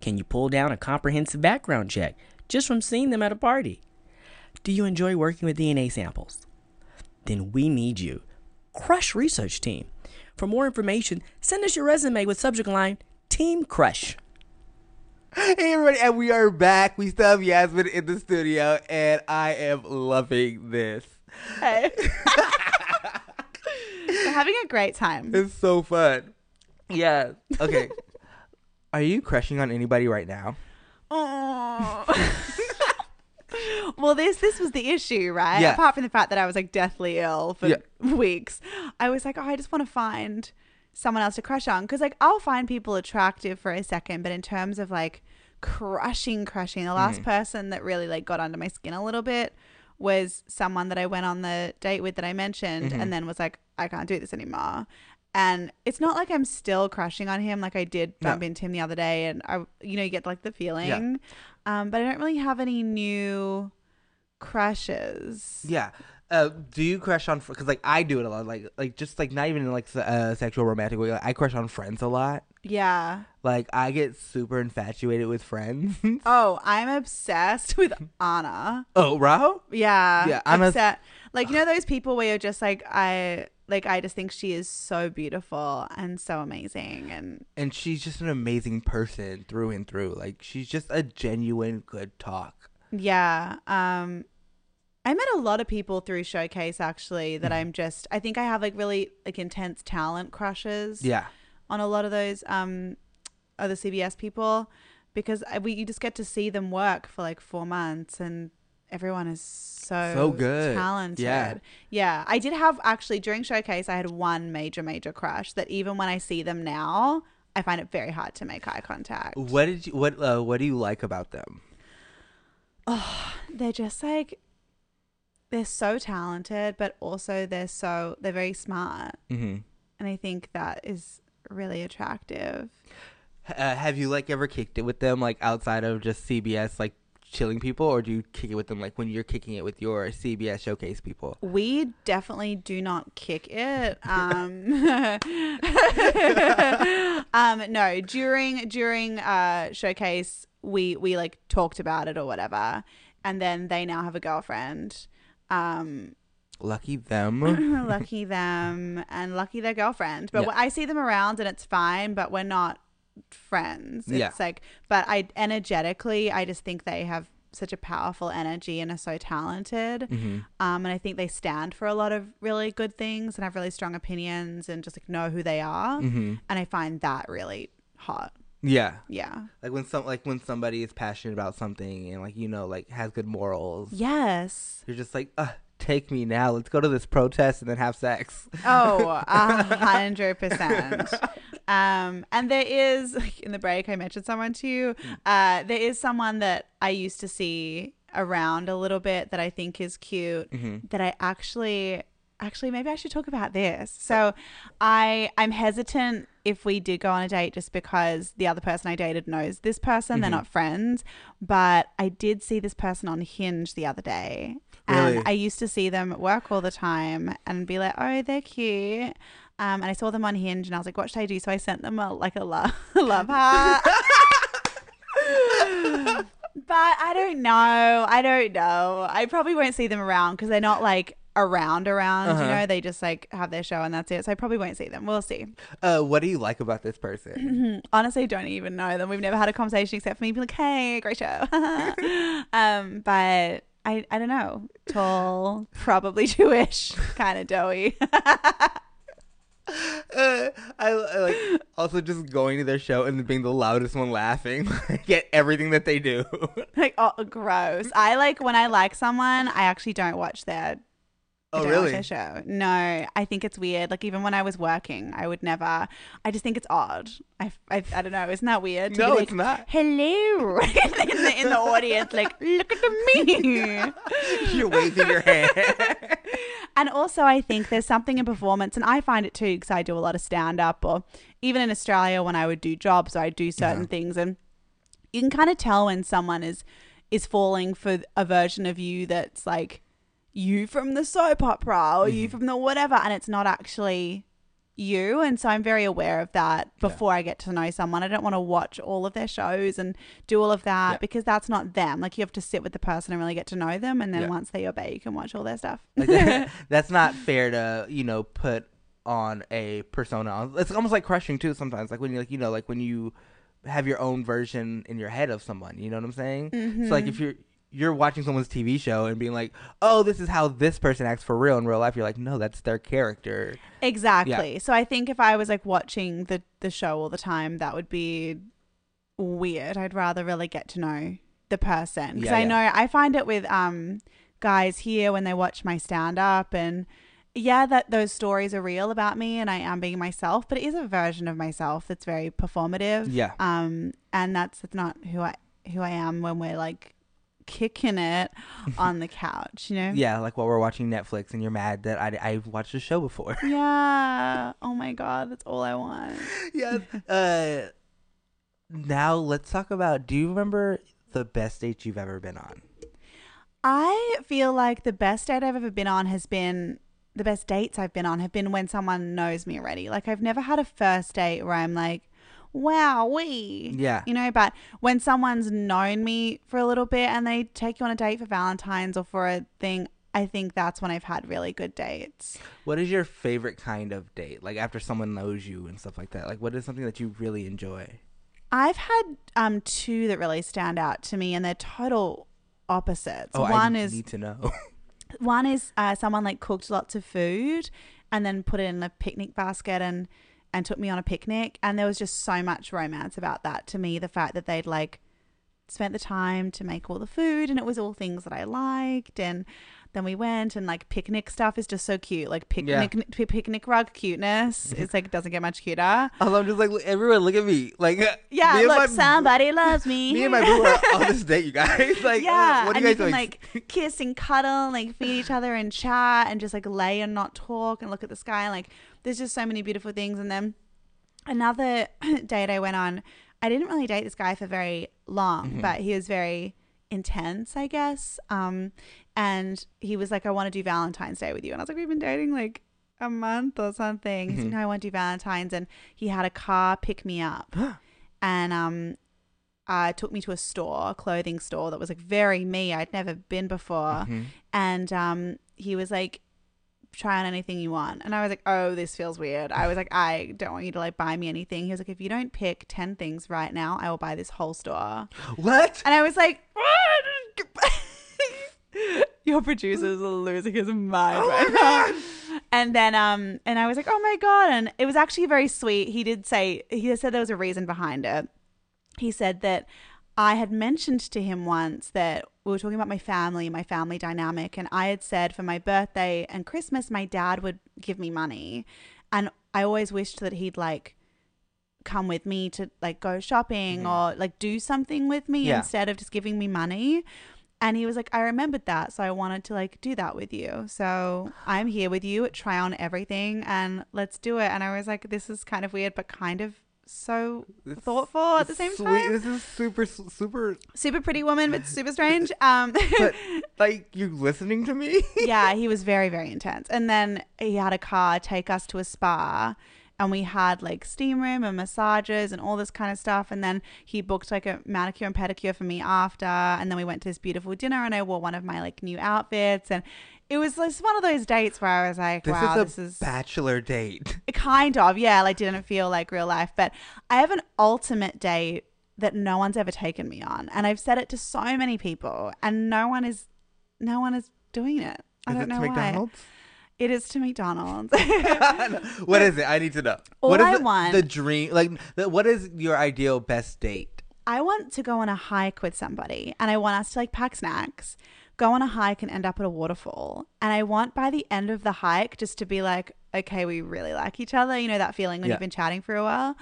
Can you pull down a comprehensive background check just from seeing them at a party? Do you enjoy working with DNA samples? Then we need you. Crush Research Team. For more information, send us your resume with subject line, Team Crush. Hey everybody, and we are back. We still have Yasmin in the studio, and I am loving this. Hey. We're having a great time. It's so fun. Yeah. Okay. Are you crushing on anybody right now? Oh. Well, this was the issue, right? Yeah. Apart from the fact that I was like deathly ill for weeks, I was like, oh, I just want to find someone else to crush on, because like I'll find people attractive for a second, but in terms of like crushing, the last person that really like got under my skin a little bit was someone that I went on the date with that I mentioned, and then was like, I can't do this anymore. And it's not like I'm still crushing on him. Like, I did bump into him the other day, and I, you know, you get like the feeling. Yeah. But I don't really have any new crushes. Yeah. Do you crush on, because like I do it a lot, like just like not even in like sexual romantic way, like, I crush on friends a lot. Yeah. Like, I get super infatuated with friends. Oh, I'm obsessed with Anna. Oh, Rahul? Yeah. Yeah, I'm obsessed. Like, you know those people where you're just like, I just think she is so beautiful and so amazing. And she's just an amazing person through and through. Like, she's just a genuine good talk. Yeah. I met a lot of people through Showcase, actually, that I think I have like really like intense talent crushes. Yeah. On a lot of those other CBS people, because you just get to see them work for like 4 months, and everyone is so good, talented. Yeah. I did have, actually, during Showcase, I had one major crush that even when I see them now, I find it very hard to make eye contact. What do you like about them? Oh, they're just like, they're so talented, but also they're very smart, and I think that is really attractive. Have you like ever kicked it with them, like outside of just CBS, like chilling people, or do you kick it with them like when you're kicking it with your CBS Showcase people? We definitely do not kick it. No, during Showcase we like talked about it or whatever, and then they now have a girlfriend. Lucky them. Lucky them, and lucky their girlfriend. But I see them around and it's fine, but we're not friends. It's like, but I energetically, I just think they have such a powerful energy and are so talented. And I think they stand for a lot of really good things and have really strong opinions and just like know who they are. And I find that really hot. Yeah. Like when somebody is passionate about something and like, you know, like has good morals. Yes. You're just like, take me now. Let's go to this protest and then have sex. Oh, 100%. And there is, like, in the break, I mentioned someone to you. There is someone that I used to see around a little bit that I think is cute, that I actually, maybe I should talk about this. So I'm hesitant if we did go on a date, just because the other person I dated knows this person. They're not friends, but I did see this person on Hinge the other day. Really? And I used to see them at work all the time and be like, oh, they're cute. And I saw them on Hinge and I was like, what should I do? So I sent them a love heart. But I don't know. I probably won't see them around because they're not like around, you know, they just like have their show and that's it. So I probably won't see them. We'll see. What do you like about this person? Honestly, don't even know them. We've never had a conversation except for me being like, hey, great show. But I don't know. Tall, probably Jewish, kind of doughy. I like also just going to their show and being the loudest one laughing at everything that they do. Like, oh, gross. I like when I like someone, I actually don't watch their Oh, really? I don't watch her show. No, I think it's weird. Like, even when I was working, I would never. I just think it's odd. I don't know. Isn't that weird? No, it's not. Hello. in the audience, like, look at me. You're waving your hair. And also, I think there's something in performance, and I find it too, because I do a lot of stand-up, or even in Australia when I would do jobs, I do certain things, and you can kind of tell when someone is falling for a version of you that's like, you from the soap opera or you from the whatever, and it's not actually you. And so I'm very aware of that before I get to know someone. I don't want to watch all of their shows and do all of that because that's not them. Like, you have to sit with the person and really get to know them, and then once they're your bae, you can watch all their stuff. That's not fair to, you know, put on a persona. It's almost like crushing too sometimes, like when you, like, you know, like when you have your own version in your head of someone, you know what I'm saying? So like if you're watching someone's TV show and being like, oh, this is how this person acts for real in real life. You're like, no, that's their character. Exactly. Yeah. So I think if I was like watching the show all the time, that would be weird. I'd rather really get to know the person. Because I know I find it with guys here when they watch my stand-up, and that those stories are real about me and I am being myself, but it is a version of myself that's very performative. Yeah. And that's not who I am when we're like, kicking it on the couch, you know? Yeah, like while we're watching Netflix and you're mad that I've watched the show before. Yeah. Oh my God, that's all I want. Yes. Now let's talk about, do you remember the best date you've ever been on? I feel like the best date I've ever been on has been, the best dates I've been on have been when someone knows me already. Like, I've never had a first date where I'm like, wow, you know, but when someone's known me for a little bit and they take you on a date for Valentine's or for a thing, I think that's when I've had really good dates. What is your favorite kind of date? Like, after someone knows you and stuff like that, like, what is something that you really enjoy? I've had two that really stand out to me, and they're total opposites. Oh, one I need to know. One is someone like cooked lots of food and then put it in a picnic basket and took me on a picnic, and there was just so much romance about that to me, the fact that they'd like spent the time to make all the food, and it was all things that I liked, and then we went, and like picnic stuff is just so cute, like picnic rug cuteness. It's like, it doesn't get much cuter. Although I'm just like, everyone look at me, like look, somebody loves me. Me and my boo are on this date, you guys. Like, what are you guys doing? Like kiss and cuddle, like feed each other and chat, and just like lay and not talk and look at the sky, and like, there's just so many beautiful things. And then another date I went on, I didn't really date this guy for very long, but he was very intense, I guess. And he was like, I want to do Valentine's Day with you. And I was like, we've been dating like a month or something. He's like, no, I want to do Valentine's. And he had a car pick me up and took me to a store, a clothing store that was like very me. I'd never been before. And he was like, try on anything you want, and I was like, oh, this feels weird. I was like, I don't want you to like buy me anything. He was like, if you don't pick 10 things right now, I will buy this whole store. What? And I was like, what? Your producer's losing his mind right now. And then and I was like, oh my God. And it was actually very sweet. He said there was a reason behind it. He said that I had mentioned to him once that we were talking about my family dynamic, and I had said for my birthday and Christmas, my dad would give me money, and I always wished that he'd like come with me to like go shopping or like do something with me instead of just giving me money. And he was like, I remembered that, so I wanted to like do that with you. So I'm here with you, try on everything, and let's do it. And I was like, this is kind of weird, but kind of so thoughtful at the same time. This is super Pretty Woman, but super strange. But like, you listening to me? Yeah, he was very, very intense. And then he had a car take us to a spa, and we had like steam room and massages and all this kind of stuff. And then he booked like a manicure and pedicure for me after, and then we went to this beautiful dinner, and I wore one of my like new outfits, and it was just one of those dates where I was like, wow, this is a bachelor date. Kind of, yeah. Like, didn't feel like real life. But I have an ultimate date that no one's ever taken me on. And I've said it to so many people, and no one is doing it. I don't know why. Is it to McDonald's? It is to McDonald's. What is it? I need to know. What is the dream? Like, what is your ideal best date? I want to go on a hike with somebody, and I want us to like pack snacks, go on a hike and end up at a waterfall. And I want by the end of the hike just to be like, okay, we really like each other. You know, that feeling when you've been chatting for a while.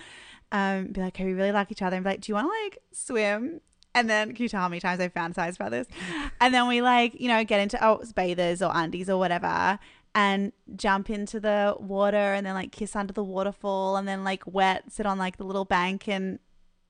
Be like, okay, we really like each other. And be like, do you want to like swim? And then, can you tell how many times I fantasized about this? And then we like, you know, get into bathers or undies or whatever and jump into the water and then like kiss under the waterfall and then like wet, sit on like the little bank and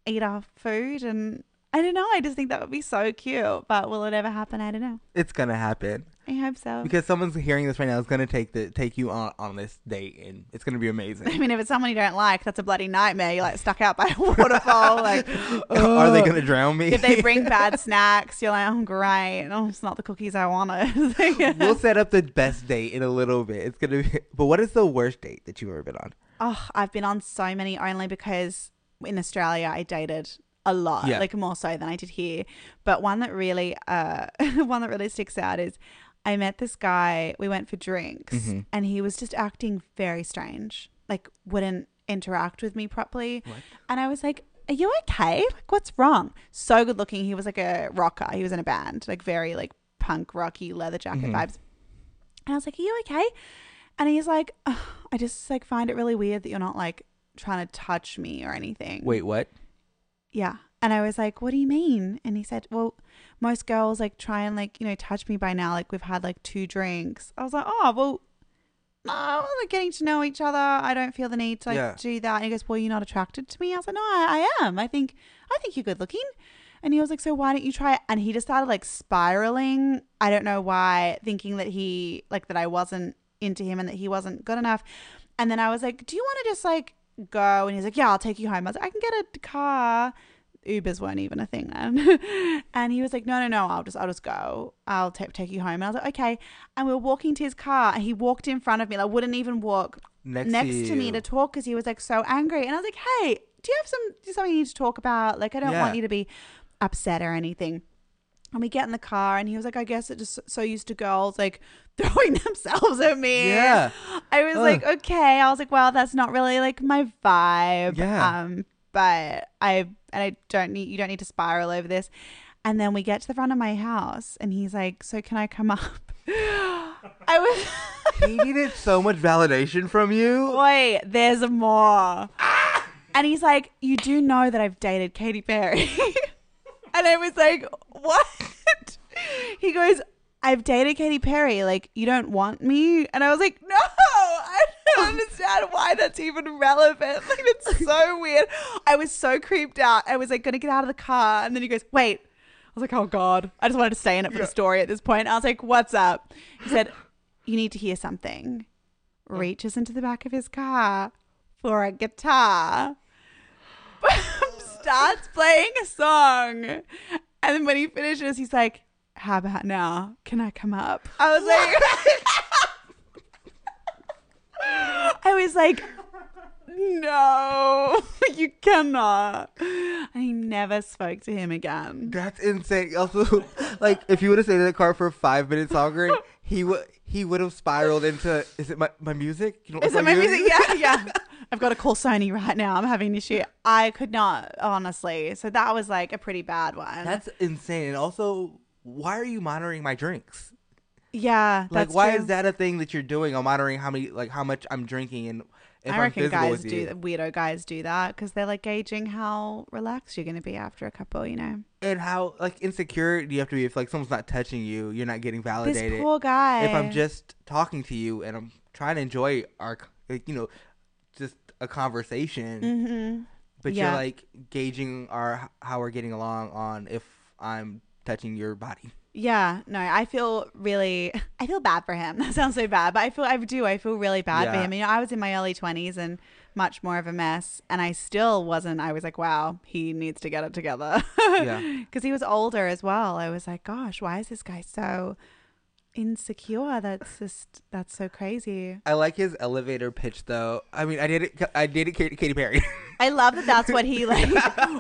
eat our food. And I don't know. I just think that would be so cute. But will it ever happen? I don't know. It's going to happen. I hope so. Because someone's hearing this right now is going to take you on this date and it's going to be amazing. I mean, if it's someone you don't like, that's a bloody nightmare. You're like stuck out by a waterfall. Like, oh. Are they going to drown me? If they bring bad snacks, you're like, oh, great. Oh, it's not the cookies I wanted. We'll set up the best date in a little bit. It's going to be. But what is the worst date that you've ever been on? Oh, I've been on so many only because in Australia I dated a lot, like more so than I did here. But one that really sticks out is I met this guy, we went for drinks, and he was just acting very strange, like wouldn't interact with me properly. What? And I was like, are you okay? Like, what's wrong? So good looking. He was like a rocker. He was in a band, like very like punk, rocky, leather jacket vibes. And I was like, are you okay? And he's like, oh, I just like find it really weird that you're not like trying to touch me or anything. Wait, what? Yeah. And I was like, what do you mean? And he said, well, most girls like try and like, you know, touch me by now. Like we've had like 2 drinks. I was like, oh, well, no, we're getting to know each other. I don't feel the need to like do that. And he goes, well, you're not attracted to me. I was like, no, I am. I think you're good looking. And he was like, so why don't you try it? And he just started like spiraling. I don't know why, thinking that he like that I wasn't into him and that he wasn't good enough. And then I was like, do you want to just like go? And he's like, yeah, I'll take you home. I was like, I can get a car. Ubers weren't even a thing then. And he was like, no, I'll just go. I'll take you home. And I was like, okay. And we were walking to his car and he walked in front of me. Like, wouldn't even walk next to me to talk because he was like so angry. And I was like, hey, do you have something you need to talk about? Like, I don't want you to be upset or anything. And we get in the car and he was like, I guess it just so used to girls like throwing themselves at me. Yeah. I was like, okay. I was like, well, that's not really like my vibe. Yeah. But I don't need, you don't need to spiral over this. And then we get to the front of my house and he's like, so can I come up? He needed so much validation from you. Wait, there's more. Ah! And he's like, you do know that I've dated Katy Perry. And I was like, what? He goes, I've dated Katy Perry. Like, you don't want me? And I was like, no, I don't understand why that's even relevant. Like, it's so weird. I was so creeped out. I was like, going to get out of the car. And then he goes, wait. I was like, oh, God. I just wanted to stay in it for the story at this point. I was like, what's up? He said, you need to hear something. Reaches into the back of his car for a guitar. Starts playing a song. And then when he finishes, he's like, how about now? Can I come up? I was like, no, you cannot. I never spoke to him again. That's insane. Also, like, if you would have stayed in the car for 5 minutes longer, he would have spiraled into, is it my music? You don't is it my music? Yeah. I've got to call Sony right now. I'm having an issue. I could not, honestly. So that was like a pretty bad one. That's insane. And also, why are you monitoring my drinks? Yeah, like that's why true. Is that a thing that you're doing? I'm monitoring how much I'm drinking, and if I reckon I'm physical guys with you. Weirdo guys do that because they're like gauging how relaxed you're going to be after a couple, you know. And how like insecure you have to be if like someone's not touching you, you're not getting validated. This poor guy. If I'm just talking to you and I'm trying to enjoy our, like, you know, just a conversation, but you're like gauging how we're getting along on if I'm touching your body. Yeah, no, I feel bad for him. That sounds so bad, but I feel really bad for him. You know, I was in my early 20s and much more of a mess, and I was like, wow, he needs to get it together. Because he was older as well. I was like, gosh, why is this guy so insecure? That's so crazy. I like his elevator pitch though. I mean, I dated Katy Perry. I love that's what he like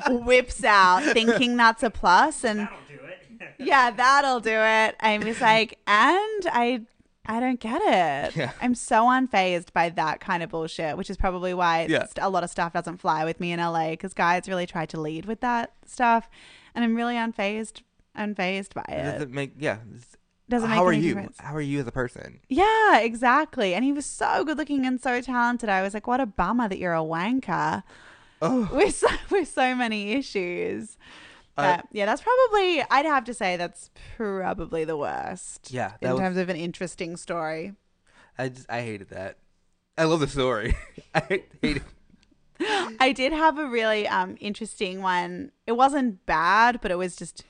whips out, thinking that's a plus, and that'll do it. Yeah, that'll do it. I'm just like, and I don't get it. Yeah. I'm so unfazed by that kind of bullshit, which is probably why a lot of stuff doesn't fly with me in LA, because guys really try to lead with that stuff, and I'm really unfazed unfazed by it. Doesn't make doesn't make any difference. How are you as a person? Yeah, exactly. And he was so good looking and so talented. I was like, what a bummer that you're a wanker. Oh, with so many issues. But yeah, that's probably, I'd have to say that's probably the worst. Yeah, in terms of an interesting story. I hated that. I love the story. I hate it. I did have a really interesting one. It wasn't bad, but it was just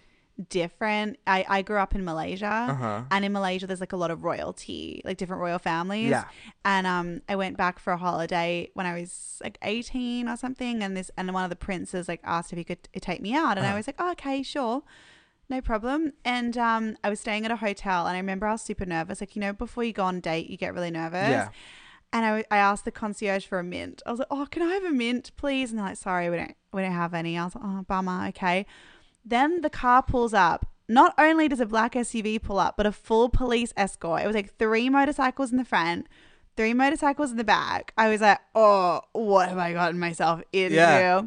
different. I grew up in Malaysia, and in Malaysia there's like a lot of royalty, like different royal families. Yeah. And I went back for a holiday when I was like 18 or something, and one of the princes like asked if he could take me out, and I was like, oh, okay, sure, no problem. And I was staying at a hotel, and I remember I was super nervous. Like, you know, before you go on a date, you get really nervous. Yeah. And I asked the concierge for a mint. I was like, oh, can I have a mint, please? And they're like, sorry, we don't have any. I was like, oh, bummer, okay. Then the car pulls up. Not only does a black SUV pull up, but a full police escort. It was like 3 motorcycles in the front, 3 motorcycles in the back. I was like, oh, what have I gotten myself into? Yeah.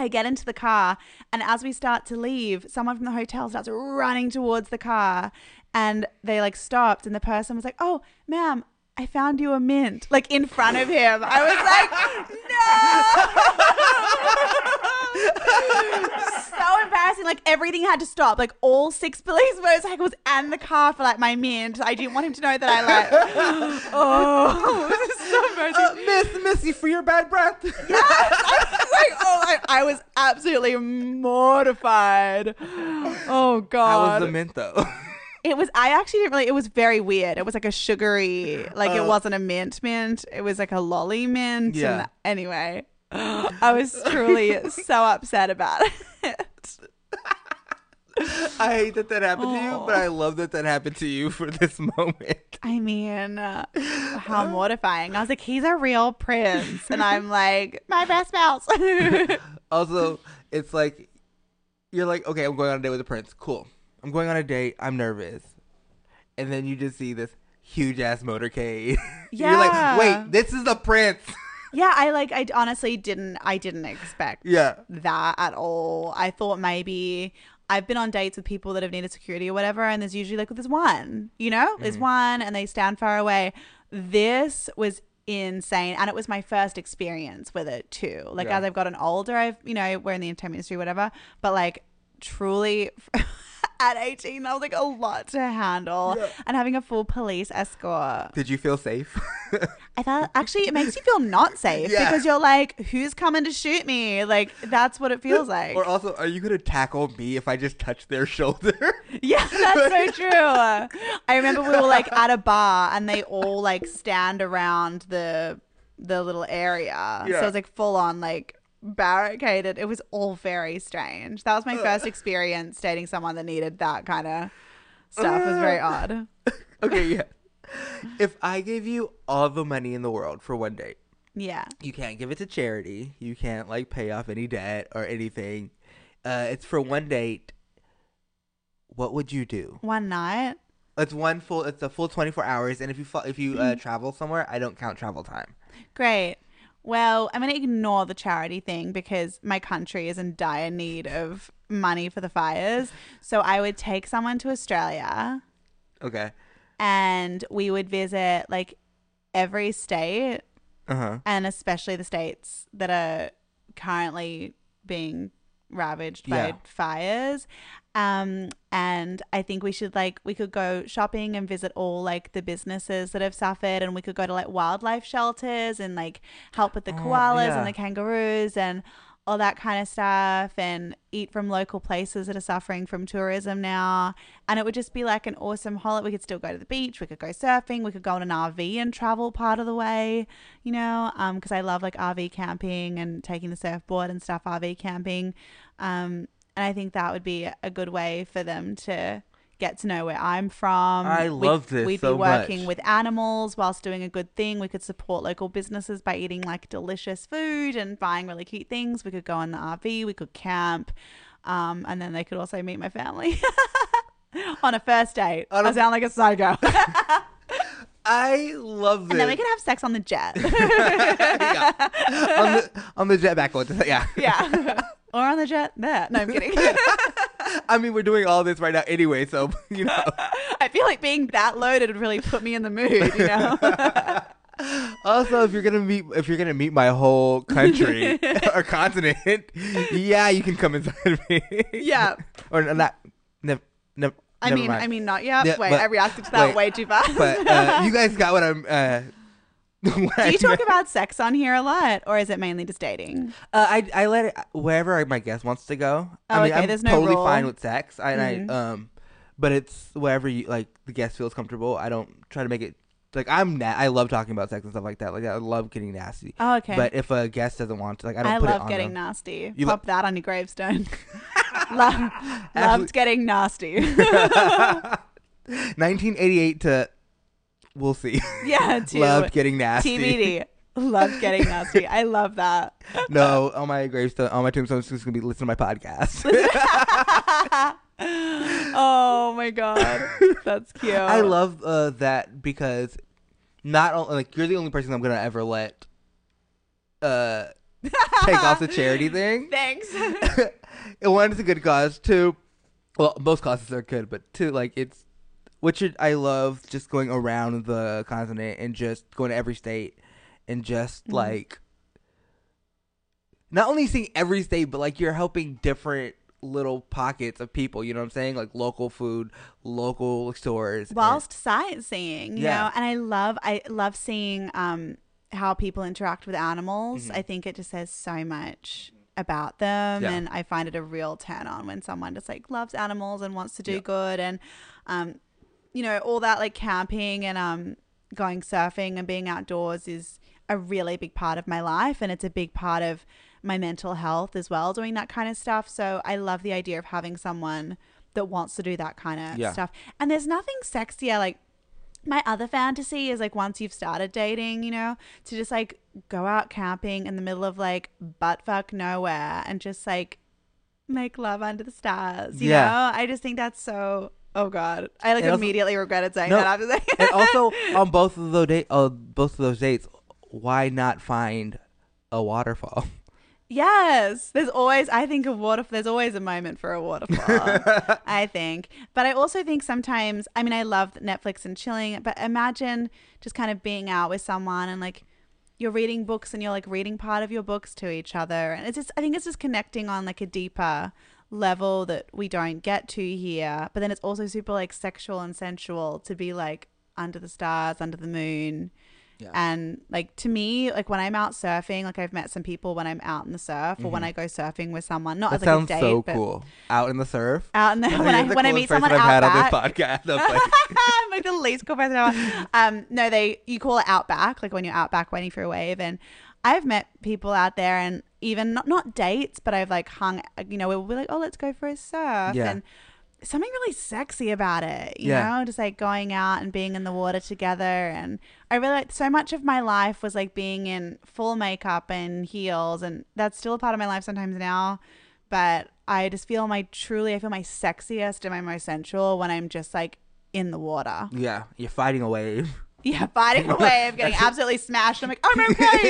I get into the car, and as we start to leave, someone from the hotel starts running towards the car, and they like stopped, and the person was like, oh, ma'am, I found you a mint, like in front of him. I was like, no! So embarrassing. Like, everything had to stop. Like, all 6 police motorcycles and the car for like my mint. I didn't want him to know that I like, oh, this is so embarrassing. Missy, for your bad breath. Yes, I was absolutely mortified. Oh God. How was the mint though? It was, I actually didn't really, it was very weird. It was like a sugary, like it wasn't a mint. It was like a lolly mint. Yeah. And anyway, I was truly so upset about it. I hate that happened to you, but I love that happened to you for this moment. I mean, how mortifying. I was like, he's a real prince. And I'm like, my best mouse. Also, it's like, you're like, okay, I'm going on a date with a prince. Cool. I'm going on a date. I'm nervous. And then you just see this huge-ass motorcade. Yeah. You're like, wait, this is the prince. Yeah, I honestly didn't expect that at all. I thought maybe I've been on dates with people that have needed security or whatever, and there's usually like, there's one, you know? There's one, and they stand far away. This was insane, and it was my first experience with it too. Like, as I've gotten older, we're in the entertainment industry, whatever, but like truly... At 18, that was like a lot to handle, and having a full police escort. Did you feel safe? I thought, actually, it makes you feel not safe because you're like, who's coming to shoot me? Like, that's what it feels like. Or also, are you going to tackle me if I just touch their shoulder? Yeah, that's so true. I remember we were like at a bar, and they all like stand around the little area. Yeah. So it's like full on like barricaded. It was all very strange. That was my first experience dating someone that needed that kind of stuff. It was very odd. Okay, yeah. If I gave you all the money in the world for one date, you can't give it to charity, you can't like pay off any debt or anything, it's for one date, what would you do? One night? It's a full 24 hours, and if you travel somewhere, I don't count travel time. Great. Well, I'm going to ignore the charity thing because my country is in dire need of money for the fires. So I would take someone to Australia. Okay. And we would visit like every state, and especially the states that are currently being ravaged by fires. And I think we could go shopping and visit all like the businesses that have suffered, and we could go to like wildlife shelters and like help with the koalas and the kangaroos and all that kind of stuff, and eat from local places that are suffering from tourism now. And it would just be like an awesome holiday. We could still go to the beach, we could go surfing, we could go on an RV and travel part of the way, you know, because I love like RV camping and taking the surfboard and stuff, RV camping. And I think that would be a good way for them to get to know where I'm from. I love this so much. We'd be working with animals whilst doing a good thing. We could support local businesses by eating like delicious food and buying really cute things. We could go on the RV. We could camp. And then they could also meet my family on a first date. I sound like a psycho. I love this. And then we could have sex on the jet. On the jet back. Yeah. Yeah. Or on the jet there. No, I'm kidding. I mean, we're doing all this right now anyway, so, you know. I feel like being that loaded would really put me in the mood, you know. Also, if you're gonna meet my whole country or continent, yeah, you can come inside me. Yeah. Or not. Never mind. I mean, not yet. Yeah, wait, but, I reacted to that way too fast. But you guys got what I'm. Do you talk about sex on here a lot, or is it mainly just dating? I let it wherever my guest wants to go. Oh, I mean, okay. I'm There's no totally rule. Fine with sex. Mm-hmm. But it's wherever you like. The guest feels comfortable. I don't try to make it. Like, I love talking about sex and stuff like that. Like, I love getting nasty. Oh, okay. But if a guest doesn't want to, like, I don't put it on them. I love getting nasty. You Pop that on your gravestone. Loved getting nasty. 1988 to... We'll see. Yeah, too. Loved getting nasty. TBD. Loved getting nasty. I love that. No, on my gravestone, on my tombstone, it's just going to be listen to my podcast. Oh my god, that's cute. I love that, because not only like you're the only person I'm gonna ever let take off the charity thing. Thanks. One, it's a good cause. Two, well, most causes are good, but two, like it's I love just going around the continent and just going to every state and just like not only seeing every state, but like you're helping different little pockets of people, you know what I'm saying? Like local food, local stores, whilst sightseeing, you know. And I love seeing how people interact with animals. Mm-hmm. I think it just says so much about them, and I find it a real turn on when someone just like loves animals and wants to do good, and you know, all that, like camping and going surfing and being outdoors is a really big part of my life, and it's a big part of my mental health as well, doing that kind of stuff. So I love the idea of having someone that wants to do that kind of stuff. And there's nothing sexier. Like, my other fantasy is like, once you've started dating, you know, to just like go out camping in the middle of like butt fuck nowhere and just like make love under the stars, you know? I just think that's so... Oh God! I like immediately regretted saying that. I was like, and also on both of those dates, why not find a waterfall? Yes, there's always a moment for a waterfall. I think, but I also think sometimes. I mean, I love Netflix and chilling, but imagine just kind of being out with someone and like you're reading books and you're like reading part of your books to each other, and I think it's just connecting on like a deeper level that we don't get to here. But then it's also super like sexual and sensual to be like under the stars, under the moon, and like to me, like when I'm out surfing, like I've met some people when I'm out in the surf, or when I go surfing with someone. Not that as like a date. Sounds so cool. Out in the surf. Out in the when I meet someone out back. On this podcast, I'm like the least cool person ever. No, you call it out back, like when you're out back waiting for a wave, and I've met people out there, and even not dates, but I've like hung, you know, we'll be like, oh, let's go for a surf, and something really sexy about it, you know, just like going out and being in the water together. And I really like, so much of my life was like being in full makeup and heels, and that's still a part of my life sometimes now, but I just feel I feel my sexiest and my most sensual when I'm just like in the water. Yeah, you're fighting a wave. Yeah, fighting a wave, getting absolutely smashed. I'm like, oh my god,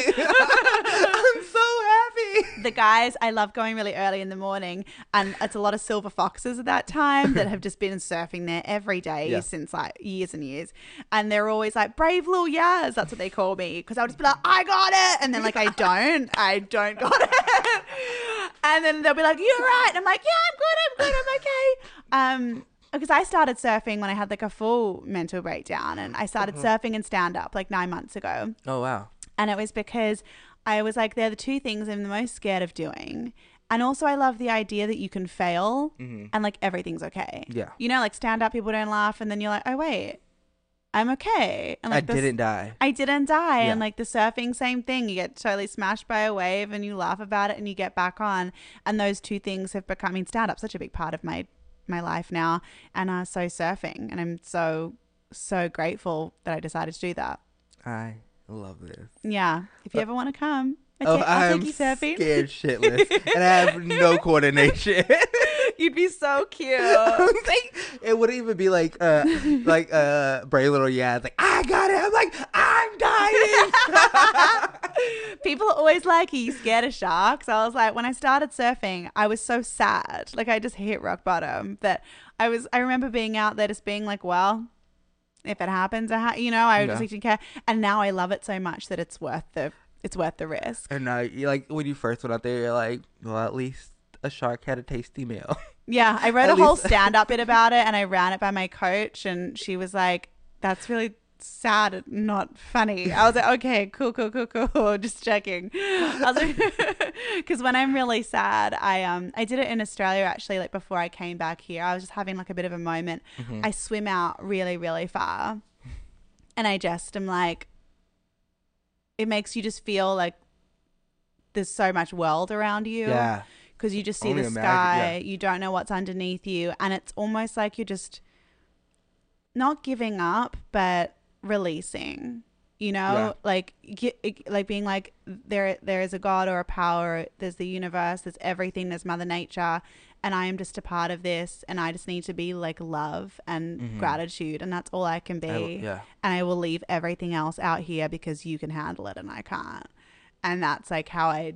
I'm so happy. The guys, I love going really early in the morning, and it's a lot of silver foxes at that time that have just been surfing there every day since like years and years, and they're always like, brave little Yaz, that's what they call me, because I'll just be like, I got it, and then like I don't got it, and then they'll be like, you're right, and I'm like, yeah, I'm good, I'm okay. Because I started surfing when I had like a full mental breakdown, and I started surfing and stand-up like 9 months ago. Oh, wow. And it was because I was like, they're the two things I'm the most scared of doing. And also I love the idea that you can fail and like everything's okay. Yeah. You know, like stand-up, people don't laugh, and then you're like, oh, wait, I'm okay. And like, I didn't die. Yeah. And like the surfing, same thing. You get totally smashed by a wave and you laugh about it and you get back on. And those two things have become, I mean, stand-up's such a big part of my life now, and so surfing, and I'm so grateful that I decided to do that. I love this. Yeah, if you ever want to come, I'll take you surfing. Scared shitless, and I have no coordination. You'd be so cute. It wouldn't even be brave little Yaz. Like, I got it. I'm like, I'm dying. people are always like, are you scared of sharks? I was like, when I started surfing, I was so sad. Like, I just hit rock bottom that I remember being out there just being like, well, if it happens, I just didn't care. And now I love it so much that it's worth the risk. And now, like, when you first went out there, you're like, well, at least a shark had a tasty meal. Yeah, I wrote a whole stand-up bit about it, and I ran it by my coach, and she was like, that's really sad and not funny. I was like, okay, cool, just checking. I was like, because when I'm really sad, I did it in Australia, actually, like before I came back here. I was just having like a bit of a moment. Mm-hmm. I swim out really, really far, and I just am like, it makes you just feel like there's so much world around you. Yeah. Because you just see the sky, you don't know what's underneath you, and it's almost like you're just not giving up, but releasing. You know, like being like, there is a God or a power. There's the universe. There's everything. There's Mother Nature, and I am just a part of this. And I just need to be like love and gratitude, and that's all I can be. And I will leave everything else out here because you can handle it and I can't. And that's like how I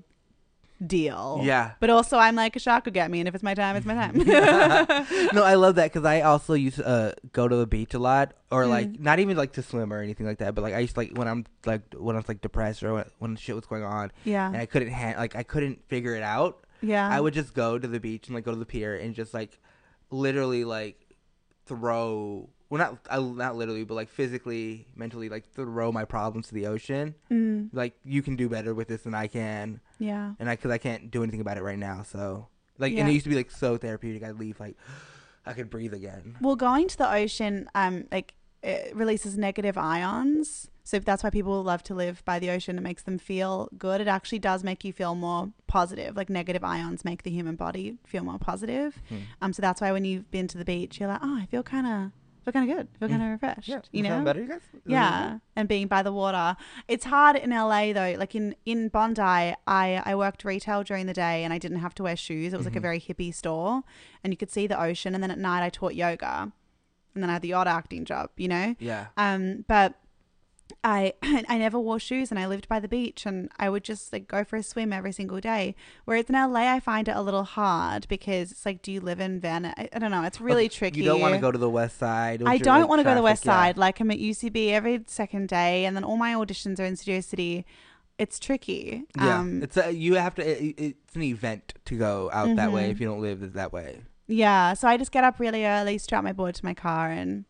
deal. Yeah. But also I'm like, a shark could get me, and if it's my time, it's my time. No, I love that, because I also used to go to the beach a lot, or like not even like to swim or anything like that, but like I used to, like when I was like depressed, or when shit was going on, and I couldn't I couldn't figure it out, I would just go to the beach and like go to the pier and just like literally like throw, not literally, but like physically, mentally, like throw my problems to the ocean. Like, you can do better with this than I can. Yeah. And because I can't do anything about it right now. So like, and it used to be like so therapeutic. I'd leave like, I could breathe again. Well, going to the ocean, like it releases negative ions. So that's why people love to live by the ocean. It makes them feel good. It actually does make you feel more positive. Like, negative ions make the human body feel more positive. So that's why when you've been to the beach, you're like, oh, I feel kind of good. Feel kind of refreshed. Yeah. You know? Better, you guys? Yeah. And being by the water. It's hard in LA though. Like in Bondi, I worked retail during the day and I didn't have to wear shoes. It was like a very hippie store, and you could see the ocean. And then at night I taught yoga, and then I had the odd acting job, you know? Yeah. But I never wore shoes, and I lived by the beach, and I would just like go for a swim every single day. Whereas in LA, I find it a little hard, because it's like, do you live in Van? I don't know. It's really tricky. You don't want to go to the West Side. I don't want to go to the West Side. Like, I'm at UCB every second day, and then all my auditions are in Studio City. It's tricky. Yeah, it's an event to go out that way if you don't live that way. Yeah, so I just get up really early, strap my board to my car, and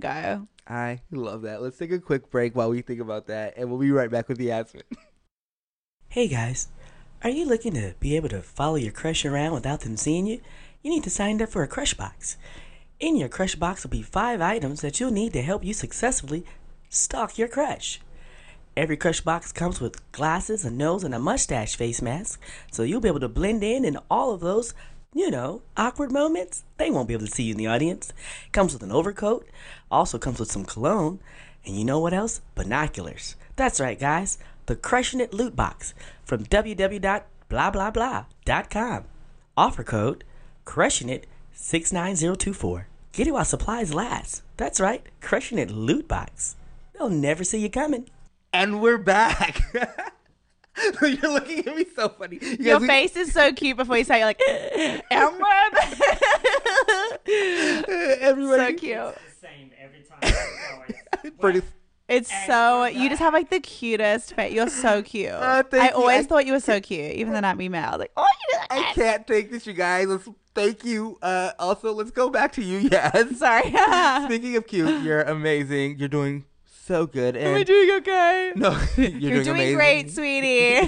go. I love that. Let's take a quick break while we think about that, and we'll be right back with Yasmin. Hey guys, are you looking to be able to follow your crush around without them seeing you? You need to sign up for a crush box. In your crush box will be 5 items that you'll need to help you successfully stalk your crush. Every crush box comes with glasses, a nose, and a mustache face mask, so you'll be able to blend in all of those, you know, awkward moments. They won't be able to see you in the audience. Comes with an overcoat. Also comes with some cologne. And you know what else? Binoculars. That's right, guys. The Crushing It Loot Box from www.blahblahblah.com. Offer code CrushingIt69024. Get it while supplies last. That's right. Crushing It Loot Box. They'll never see you coming. And we're back. You're looking at me so funny. Your face is so cute before you say, you're like, everybody. So cute. It's the same every time. It's so, you just have like the cutest face. You're so cute. I always thought you were so cute, even though not be male. Like, oh, you did that. I can't take this, you guys. Thank you. Also, let's go back to you. Yes. Sorry. Speaking of cute, you're amazing. You're doing so good. And we're doing okay. No, you're doing great, sweetie.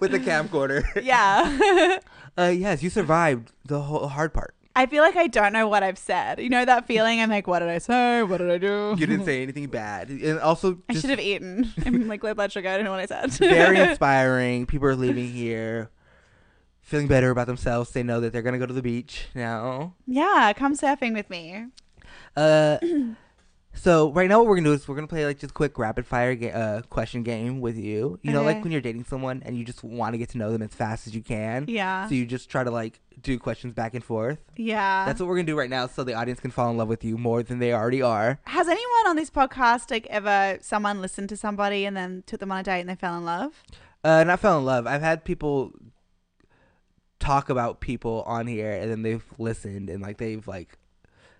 With the camcorder. Yeah. Yes, you survived the whole hard part. I feel like I don't know what I've said. You know that feeling? I'm like, what did I say? What did I do? You didn't say anything bad. And also, I should have eaten. I'm like, low blood sugar. I don't know what I said. Very inspiring. People are leaving here feeling better about themselves. They know that they're gonna go to the beach now. Yeah, come surfing with me. So right now what we're going to do is we're going to play like just quick rapid fire question game with you. You know, like when you're dating someone and you just want to get to know them as fast as you can. Yeah. So you just try to like do questions back and forth. Yeah. That's what we're going to do right now so the audience can fall in love with you more than they already are. Has anyone on this podcast like ever someone listened to somebody and then took them on a date and they fell in love? Not fell in love. I've had people talk about people on here and then they've listened and like they've like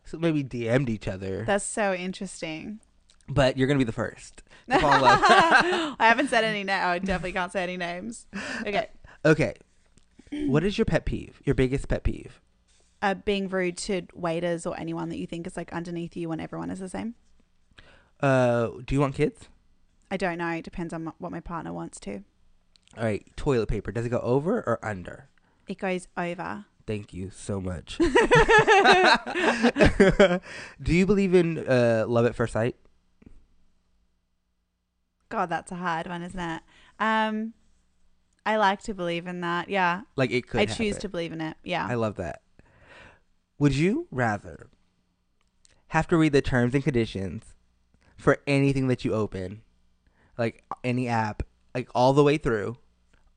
so maybe DM'd each other. That's so interesting. But you're going to be the first to fall in love. I haven't said any names. I definitely can't say any names. Okay. Okay. What is your pet peeve? Your biggest pet peeve? Being rude to waiters or anyone that you think is like underneath you when everyone is the same. Do you want kids? I don't know. It depends on what my partner wants to. All right. Toilet paper. Does it go over or under? It goes over. Thank you so much. Do you believe in love at first sight? God, that's a hard one, isn't it? I like to believe in that. Yeah. Like it could happen. I choose to believe in it. Yeah. I love that. Would you rather have to read the terms and conditions for anything that you open, like any app, like all the way through,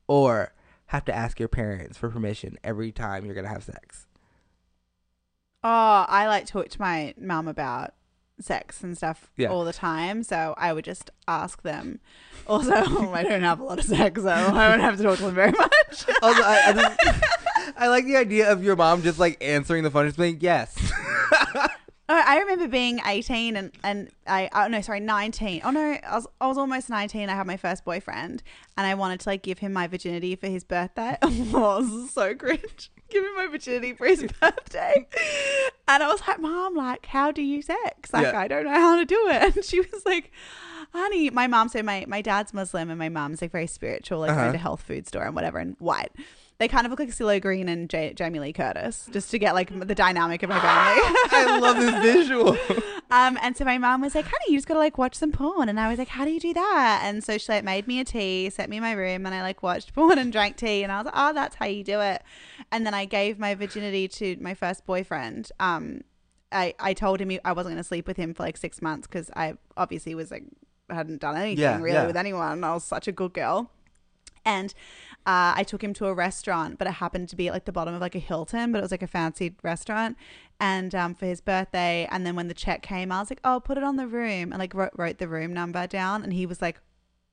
or have to ask your parents for permission every time you're going to have sex? Oh, I like talk to my mum about sex and stuff all the time. So I would just ask them. Also, I don't have a lot of sex, so I don't have to talk to them very much. Also, I like the idea of your mom just like answering the phone and just being, yes. I remember being 18 and 19. Oh no, I was almost 19. I had my first boyfriend and I wanted to like give him my virginity for his birthday. Oh, this is so cringe. Give him my virginity for his birthday. And I was like, Mom, like, how do you sex? Like, I don't know how to do it. And she was like, honey, my mom, so my dad's Muslim and my mom's like very spiritual, like going to health food store and whatever and white. They kind of look like CeeLo Green and Jamie Lee Curtis, just to get like the dynamic of my family. I love this visual. And so my mom was like, honey, you just got to like watch some porn. And I was like, how do you do that? And so she like made me a tea, set me in my room, and I like watched porn and drank tea. And I was like, oh, that's how you do it. And then I gave my virginity to my first boyfriend. I told him I wasn't going to sleep with him for like 6 months because I obviously was like, hadn't done anything with anyone. I was such a good girl. And I took him to a restaurant, but it happened to be at like the bottom of like a Hilton, but it was like a fancy restaurant. And for his birthday, and then when the check came, I was like, oh, put it on the room, and like wrote the room number down. And he was like,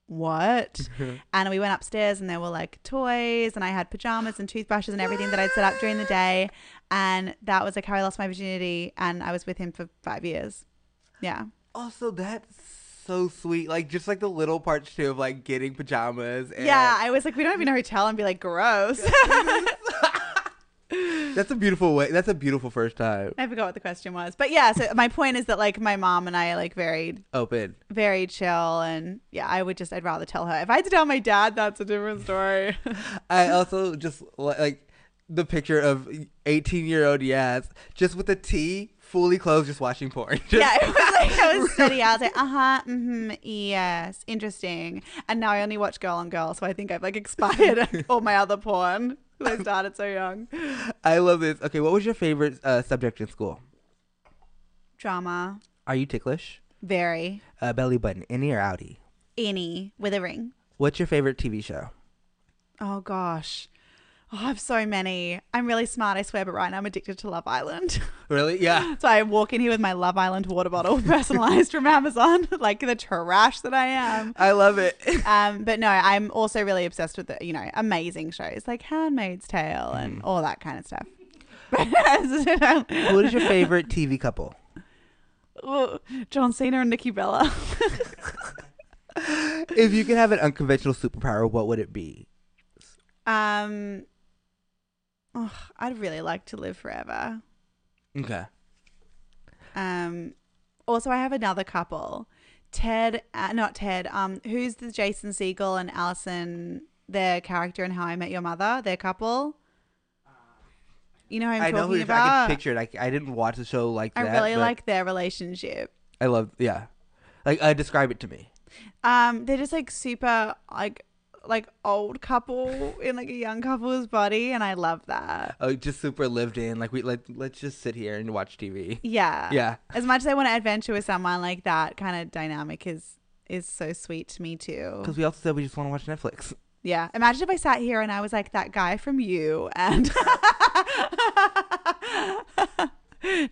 what? And we went upstairs and there were like toys and I had pajamas and toothbrushes and everything that I'd set up during the day. And that was like how I lost my virginity. And I was with him for 5 years. Yeah. Also, that's so sweet, like just like the little parts too of like getting pajamas and I was like, we don't even know who to tell and be like, gross. That's a beautiful way. That's a beautiful first time. I forgot what the question was, but so my point is that like my mom and I are like very open, very chill, and I'd rather tell her. If I had to tell my dad, that's a different story. I also just like the picture of 18-year-old Yas just with a tea, fully clothed, just watching porn. I was steady. I was like, yes, interesting. And now I only watch girl on girl, so I think I've like expired all my other porn. I started so young. I love this. Okay, what was your favorite subject in school? Drama. Are you ticklish? Very. Belly button, innie or outie? Innie, with a ring. What's your favorite TV show? Oh gosh. Oh, I have so many. I'm really smart, I swear, but right now I'm addicted to Love Island. Really? Yeah. So I walk in here with my Love Island water bottle personalized from Amazon, like the trash that I am. I love it. But no, I'm also really obsessed with the, amazing shows like Handmaid's Tale and all that kind of stuff. What is your favorite TV couple? John Cena and Nikki Bella. If you could have an unconventional superpower, what would it be? I'd really like to live forever. Okay. Also, I have another couple. Who's the Jason Segel and Allison, their character in How I Met Your Mother, their couple. You know who I'm talking about? I can picture it. I didn't watch the show like that. I really like their relationship. I love, describe it to me. They're just like super, like, like old couple in like a young couple's body, and I love that. Oh, just super lived in. Like, we let's just sit here and watch TV. Yeah, yeah. As much as I want to adventure with someone, like that kind of dynamic is so sweet to me too. Because we also said we just want to watch Netflix. Yeah. Imagine if I sat here and I was like that guy from You and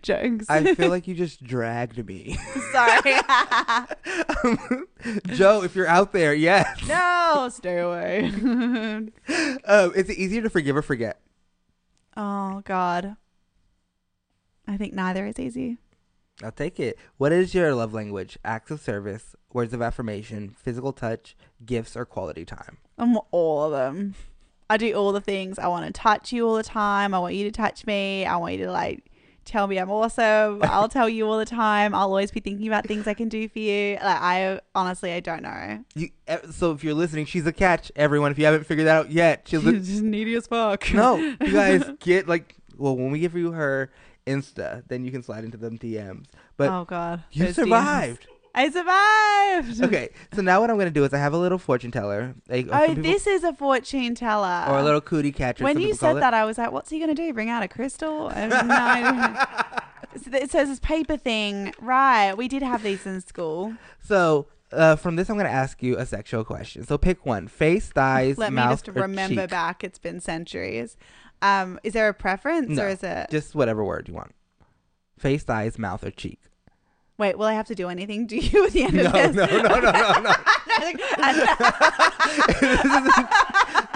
jokes. I feel like you just dragged me. Sorry. Joe, if you're out there, yes. No, stay away. Is it easier to forgive or forget? Oh, God. I think neither is easy. I'll take it. What is your love language? Acts of service, words of affirmation, physical touch, gifts, or quality time? I'm all of them. I do all the things. I want to touch you all the time. I want you to touch me. I want you to like tell me I'm awesome. I'll tell you all the time. I'll always be thinking about things I can do for you. Like, I honestly don't know. So if you're listening, she's a catch, everyone. If you haven't figured that out yet, she's just needy as fuck. No, you guys get like, well, when we give you her Insta, then you can slide into them DMs. But oh God, you survived. DMs. I survived. Okay, so now what I'm going to do is I have a little fortune teller. This is a fortune teller. Or a little cootie catcher. When you said that, I was like, what's he going to do? Bring out a crystal? I have no idea. It says this paper thing. Right, we did have these in school. So from this, I'm going to ask you a sexual question. So pick one. Face, thighs, mouth, or cheek. Let me just remember back. It's been centuries. Is there a preference? No, or is it? Just whatever word you want. Face, thighs, mouth, or cheek. Wait, will I have to do anything to you at the end of this? No. This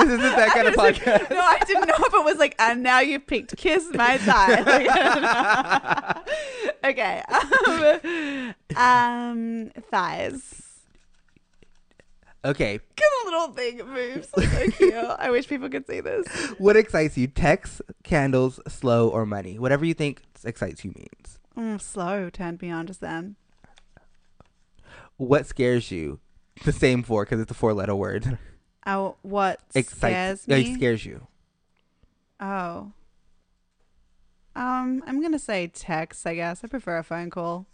isn't that kind of podcast. Like, no, I didn't know if it was like, and now you picked kiss my thigh. Like, okay. Thighs. Okay. Because a little thing moves. So cute. I wish people could see this. What excites you? Text, candles, slow, or money? Whatever you think excites you means. Slow turned me on just then. What scares you? The same four, because it's a four-letter word. Oh, what scares me? It scares you. Oh. I'm going to say text, I guess. I prefer a phone call.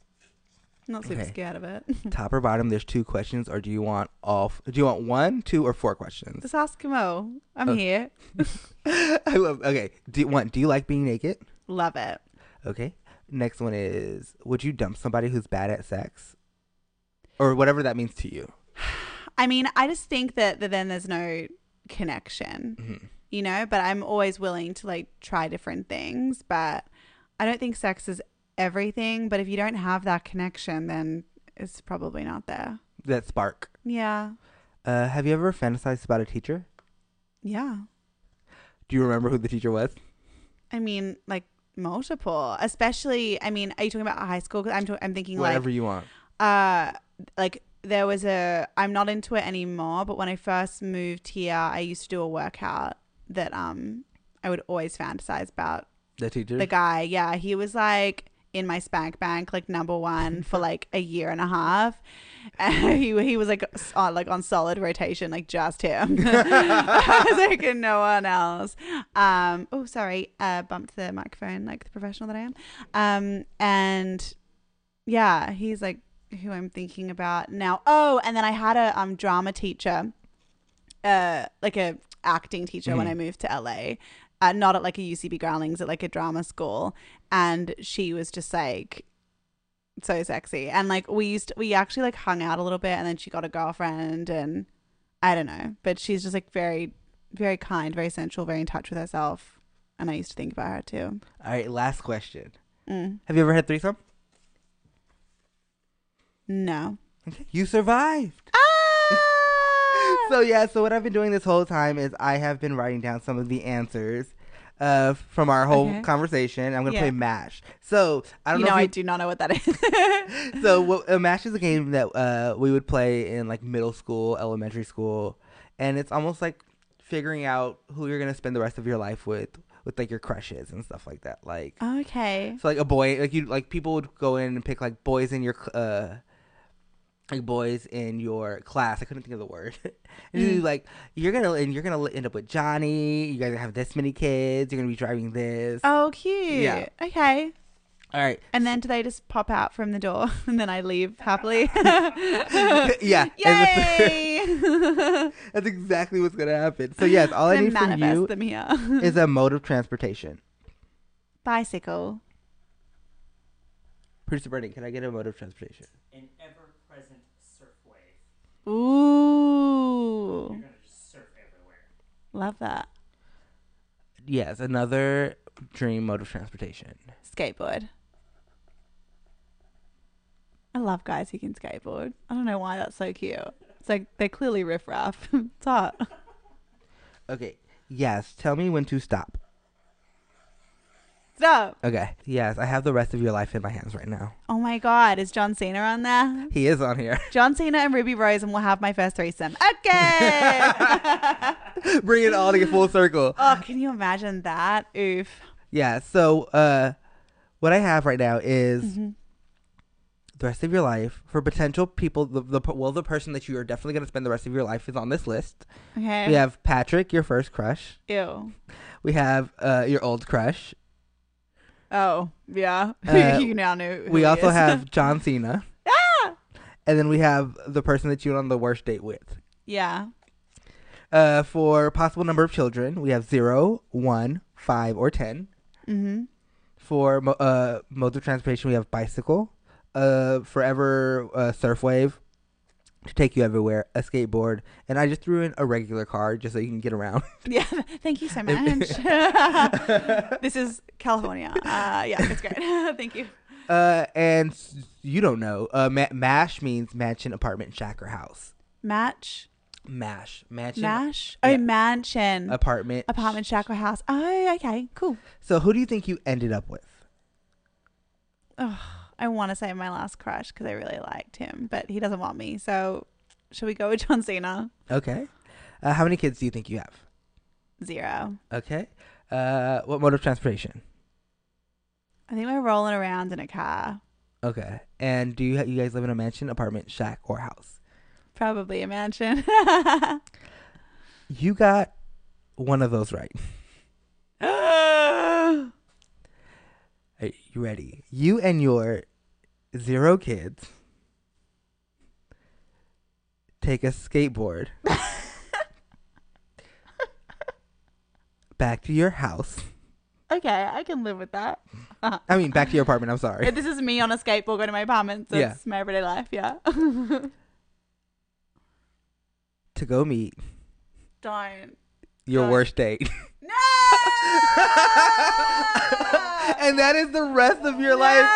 I'm not super scared of it. Top or bottom, there's two questions, or do you want all? Do you want one, two, or four questions? Just ask Mo. I'm here. I love. Okay. Do you like being naked? Love it. Okay. Next one is, would you dump somebody who's bad at sex? Or whatever that means to you. I mean, I just think that then there's no connection, mm-hmm. you know, but I'm always willing to like try different things. But I don't think sex is everything. But if you don't have that connection, then it's probably not there. That spark. Yeah. Have you ever fantasized about a teacher? Yeah. Do you remember who the teacher was? I mean, like, multiple, especially. I mean, are you talking about high school? Because I'm thinking whatever like, you want. Like there was I'm not into it anymore. But when I first moved here, I used to do a workout that I would always fantasize about the teacher, the guy. Yeah, he was like in my spank bank, like number one for like a year and a half. And he was like on solid rotation, like just him. I was like, and no one else. Bumped the microphone like the professional that I am. And yeah, he's like who I'm thinking about now. Oh, and then I had a drama teacher, like a acting teacher mm-hmm. when I moved to LA. Not at like a UCB Groundlings, at like a drama school, and she was just like so sexy, and like we actually like hung out a little bit, and then she got a girlfriend, and I don't know, but she's just like very, very kind, very sensual, very in touch with herself, and I used to think about her too. All right, last question. Have you ever had threesome? No. Okay, you survived. So what I've been doing this whole time is I have been writing down some of the answers from our whole conversation. I'm going to play MASH. So I don't know. I do not know what that is. So MASH is a game that we would play in like middle school, elementary school. And it's almost like figuring out who you're going to spend the rest of your life with like your crushes and stuff like that. Like, okay. So like a boy, like you, like people would go in and pick like boys in your, like boys in your class. I couldn't think of the word. And you like you're gonna end up with Johnny. You guys have this many kids. You're gonna be driving this. Oh, cute. Yeah. Okay. All right. And then do they just pop out from the door and then I leave happily? Yeah. Yay! That's exactly what's going to happen. So, yes, all I need from you is a mode of transportation. Bicycle. Producer Bernie, can I get a mode of transportation? An ever-present surf wave. Ooh. You're going to just surf everywhere. Love that. Yes, another dream mode of transportation. Skateboard. I love guys who can skateboard. I don't know why that's so cute. It's like they're clearly riffraff. It's hot. Okay. Yes. Tell me when to stop. Stop. Okay. Yes. I have the rest of your life in my hands right now. Oh my God. Is John Cena on there? He is on here. John Cena and Ruby Rose, and we'll have my first threesome. Okay. Bring it all to get full circle. Oh, can you imagine that? Oof. Yeah. So, what I have right now is the rest of your life for potential people. The person that you are definitely going to spend the rest of your life is on this list. Okay. We have Patrick, your first crush. Ew. We have your old crush. Oh, yeah. You now know. We also have John Cena. Ah! And then we have the person that you went on the worst date with. Yeah. For possible number of children, we have 0, 1, 5, or 10. Mm-hmm. For modes of transportation, we have bicycle, forever surf wave to take you everywhere, a skateboard, and I just threw in a regular car just so you can get around. Yeah, thank you so much. This is California. Yeah, it's great. Thank you. And you don't know. MASH means mansion, apartment, shack, or house. Match. MASH. Mansion. MASH? Yeah. Oh, mansion. Apartment. Apartment, shack, or house. Oh, okay. Cool. So who do you think you ended up with? Oh, I want to say my last crush because I really liked him, but he doesn't want me. So should we go with John Cena? Okay. How many kids do you think you have? 0. Okay. What mode of transportation? I think we're rolling around in a car. Okay. And do you guys live in a mansion, apartment, shack, or house? Probably a mansion. You got one of those right. Are you ready? You and your 0 kids take a skateboard back to your house. Okay, I can live with that. I mean, back to your apartment. I'm sorry. This is me on a skateboard going to my apartment. So yeah. It's my everyday life. Yeah. To go meet. Don't. Your worst date. No! And that is the rest of your life.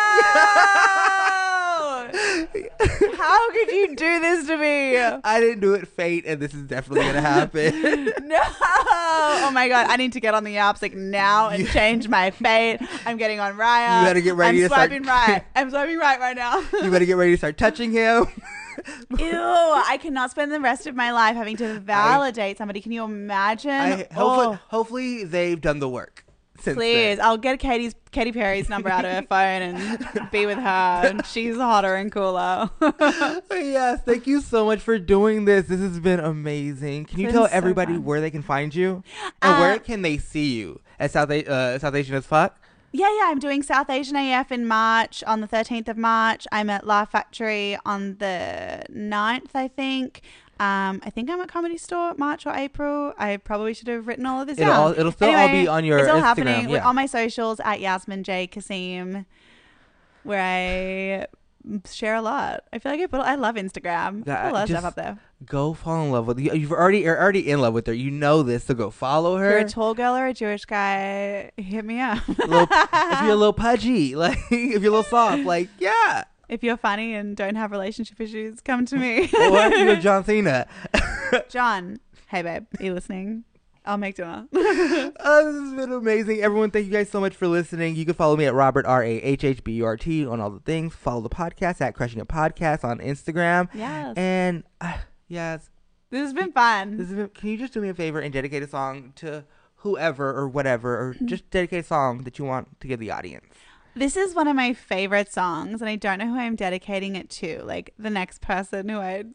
How could you do this to me? I didn't do it, fate, and this is definitely going to happen. No! Oh my God, I need to get on the apps like now and change my fate. I'm getting on Raya. You better get ready I'm swiping right right now. You better get ready to start touching him. Ew, I cannot spend the rest of my life having to validate somebody. Can you imagine? Hopefully they've done the work. Please, I'll get Katy Perry's number out of her phone and be with her. And she's hotter and cooler. Yes, thank you so much for doing this. This has been amazing. Can you tell everybody where they can find you? And where can they see you? At South Asian as Fuck? Yeah, I'm doing South Asian AF in March, on the 13th of March. I'm at Laugh Factory on the 9th, I think. I think I'm at Comedy Store March or April. I probably should have written all of this down. It'll still all be on your Instagram. It's all happening. Yeah. On my socials at Yasmin Jade Kassim, where I share a lot. I feel like I love Instagram. I put a lot of stuff up there. Go fall in love with her. You're already in love with her. You know this, so go follow her. If you're a tall girl or a Jewish guy, hit me up. If you're a little pudgy, like if you're a little soft, like yeah. If you're funny and don't have relationship issues, come to me. Or if you're John Cena. John, hey babe, are you listening? I'll make dinner. Oh, this has been amazing. Everyone, thank you guys so much for listening. You can follow me at Rahhburt, RAHHBURT, on all the things. Follow the podcast at Crushing It Podcast on Instagram. Yes. And yes. This has been fun. Can you just do me a favor and dedicate a song to whoever or whatever, or just dedicate a song that you want to give the audience? This is one of my favorite songs, and I don't know who I'm dedicating it to. Like, the next person who I'd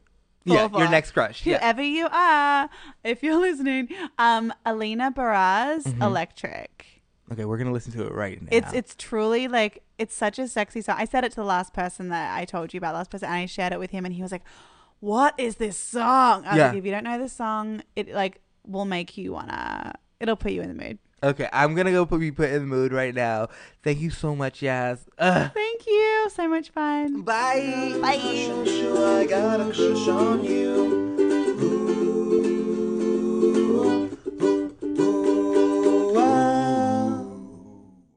fall for. Your next crush. Whoever you are, if you're listening. Alina Baraz, Electric. Okay, we're going to listen to it right now. It's truly like, it's such a sexy song. I said it to the last person that I told you about, and I shared it with him, and he was like, what is this song? I was like, if you don't know this song, it like will make you want to, it'll put you in the mood. Okay, I'm going to go be put in the mood right now. Thank you so much, Yas. Thank you. So much fun. Bye. Bye. I got a crush on you.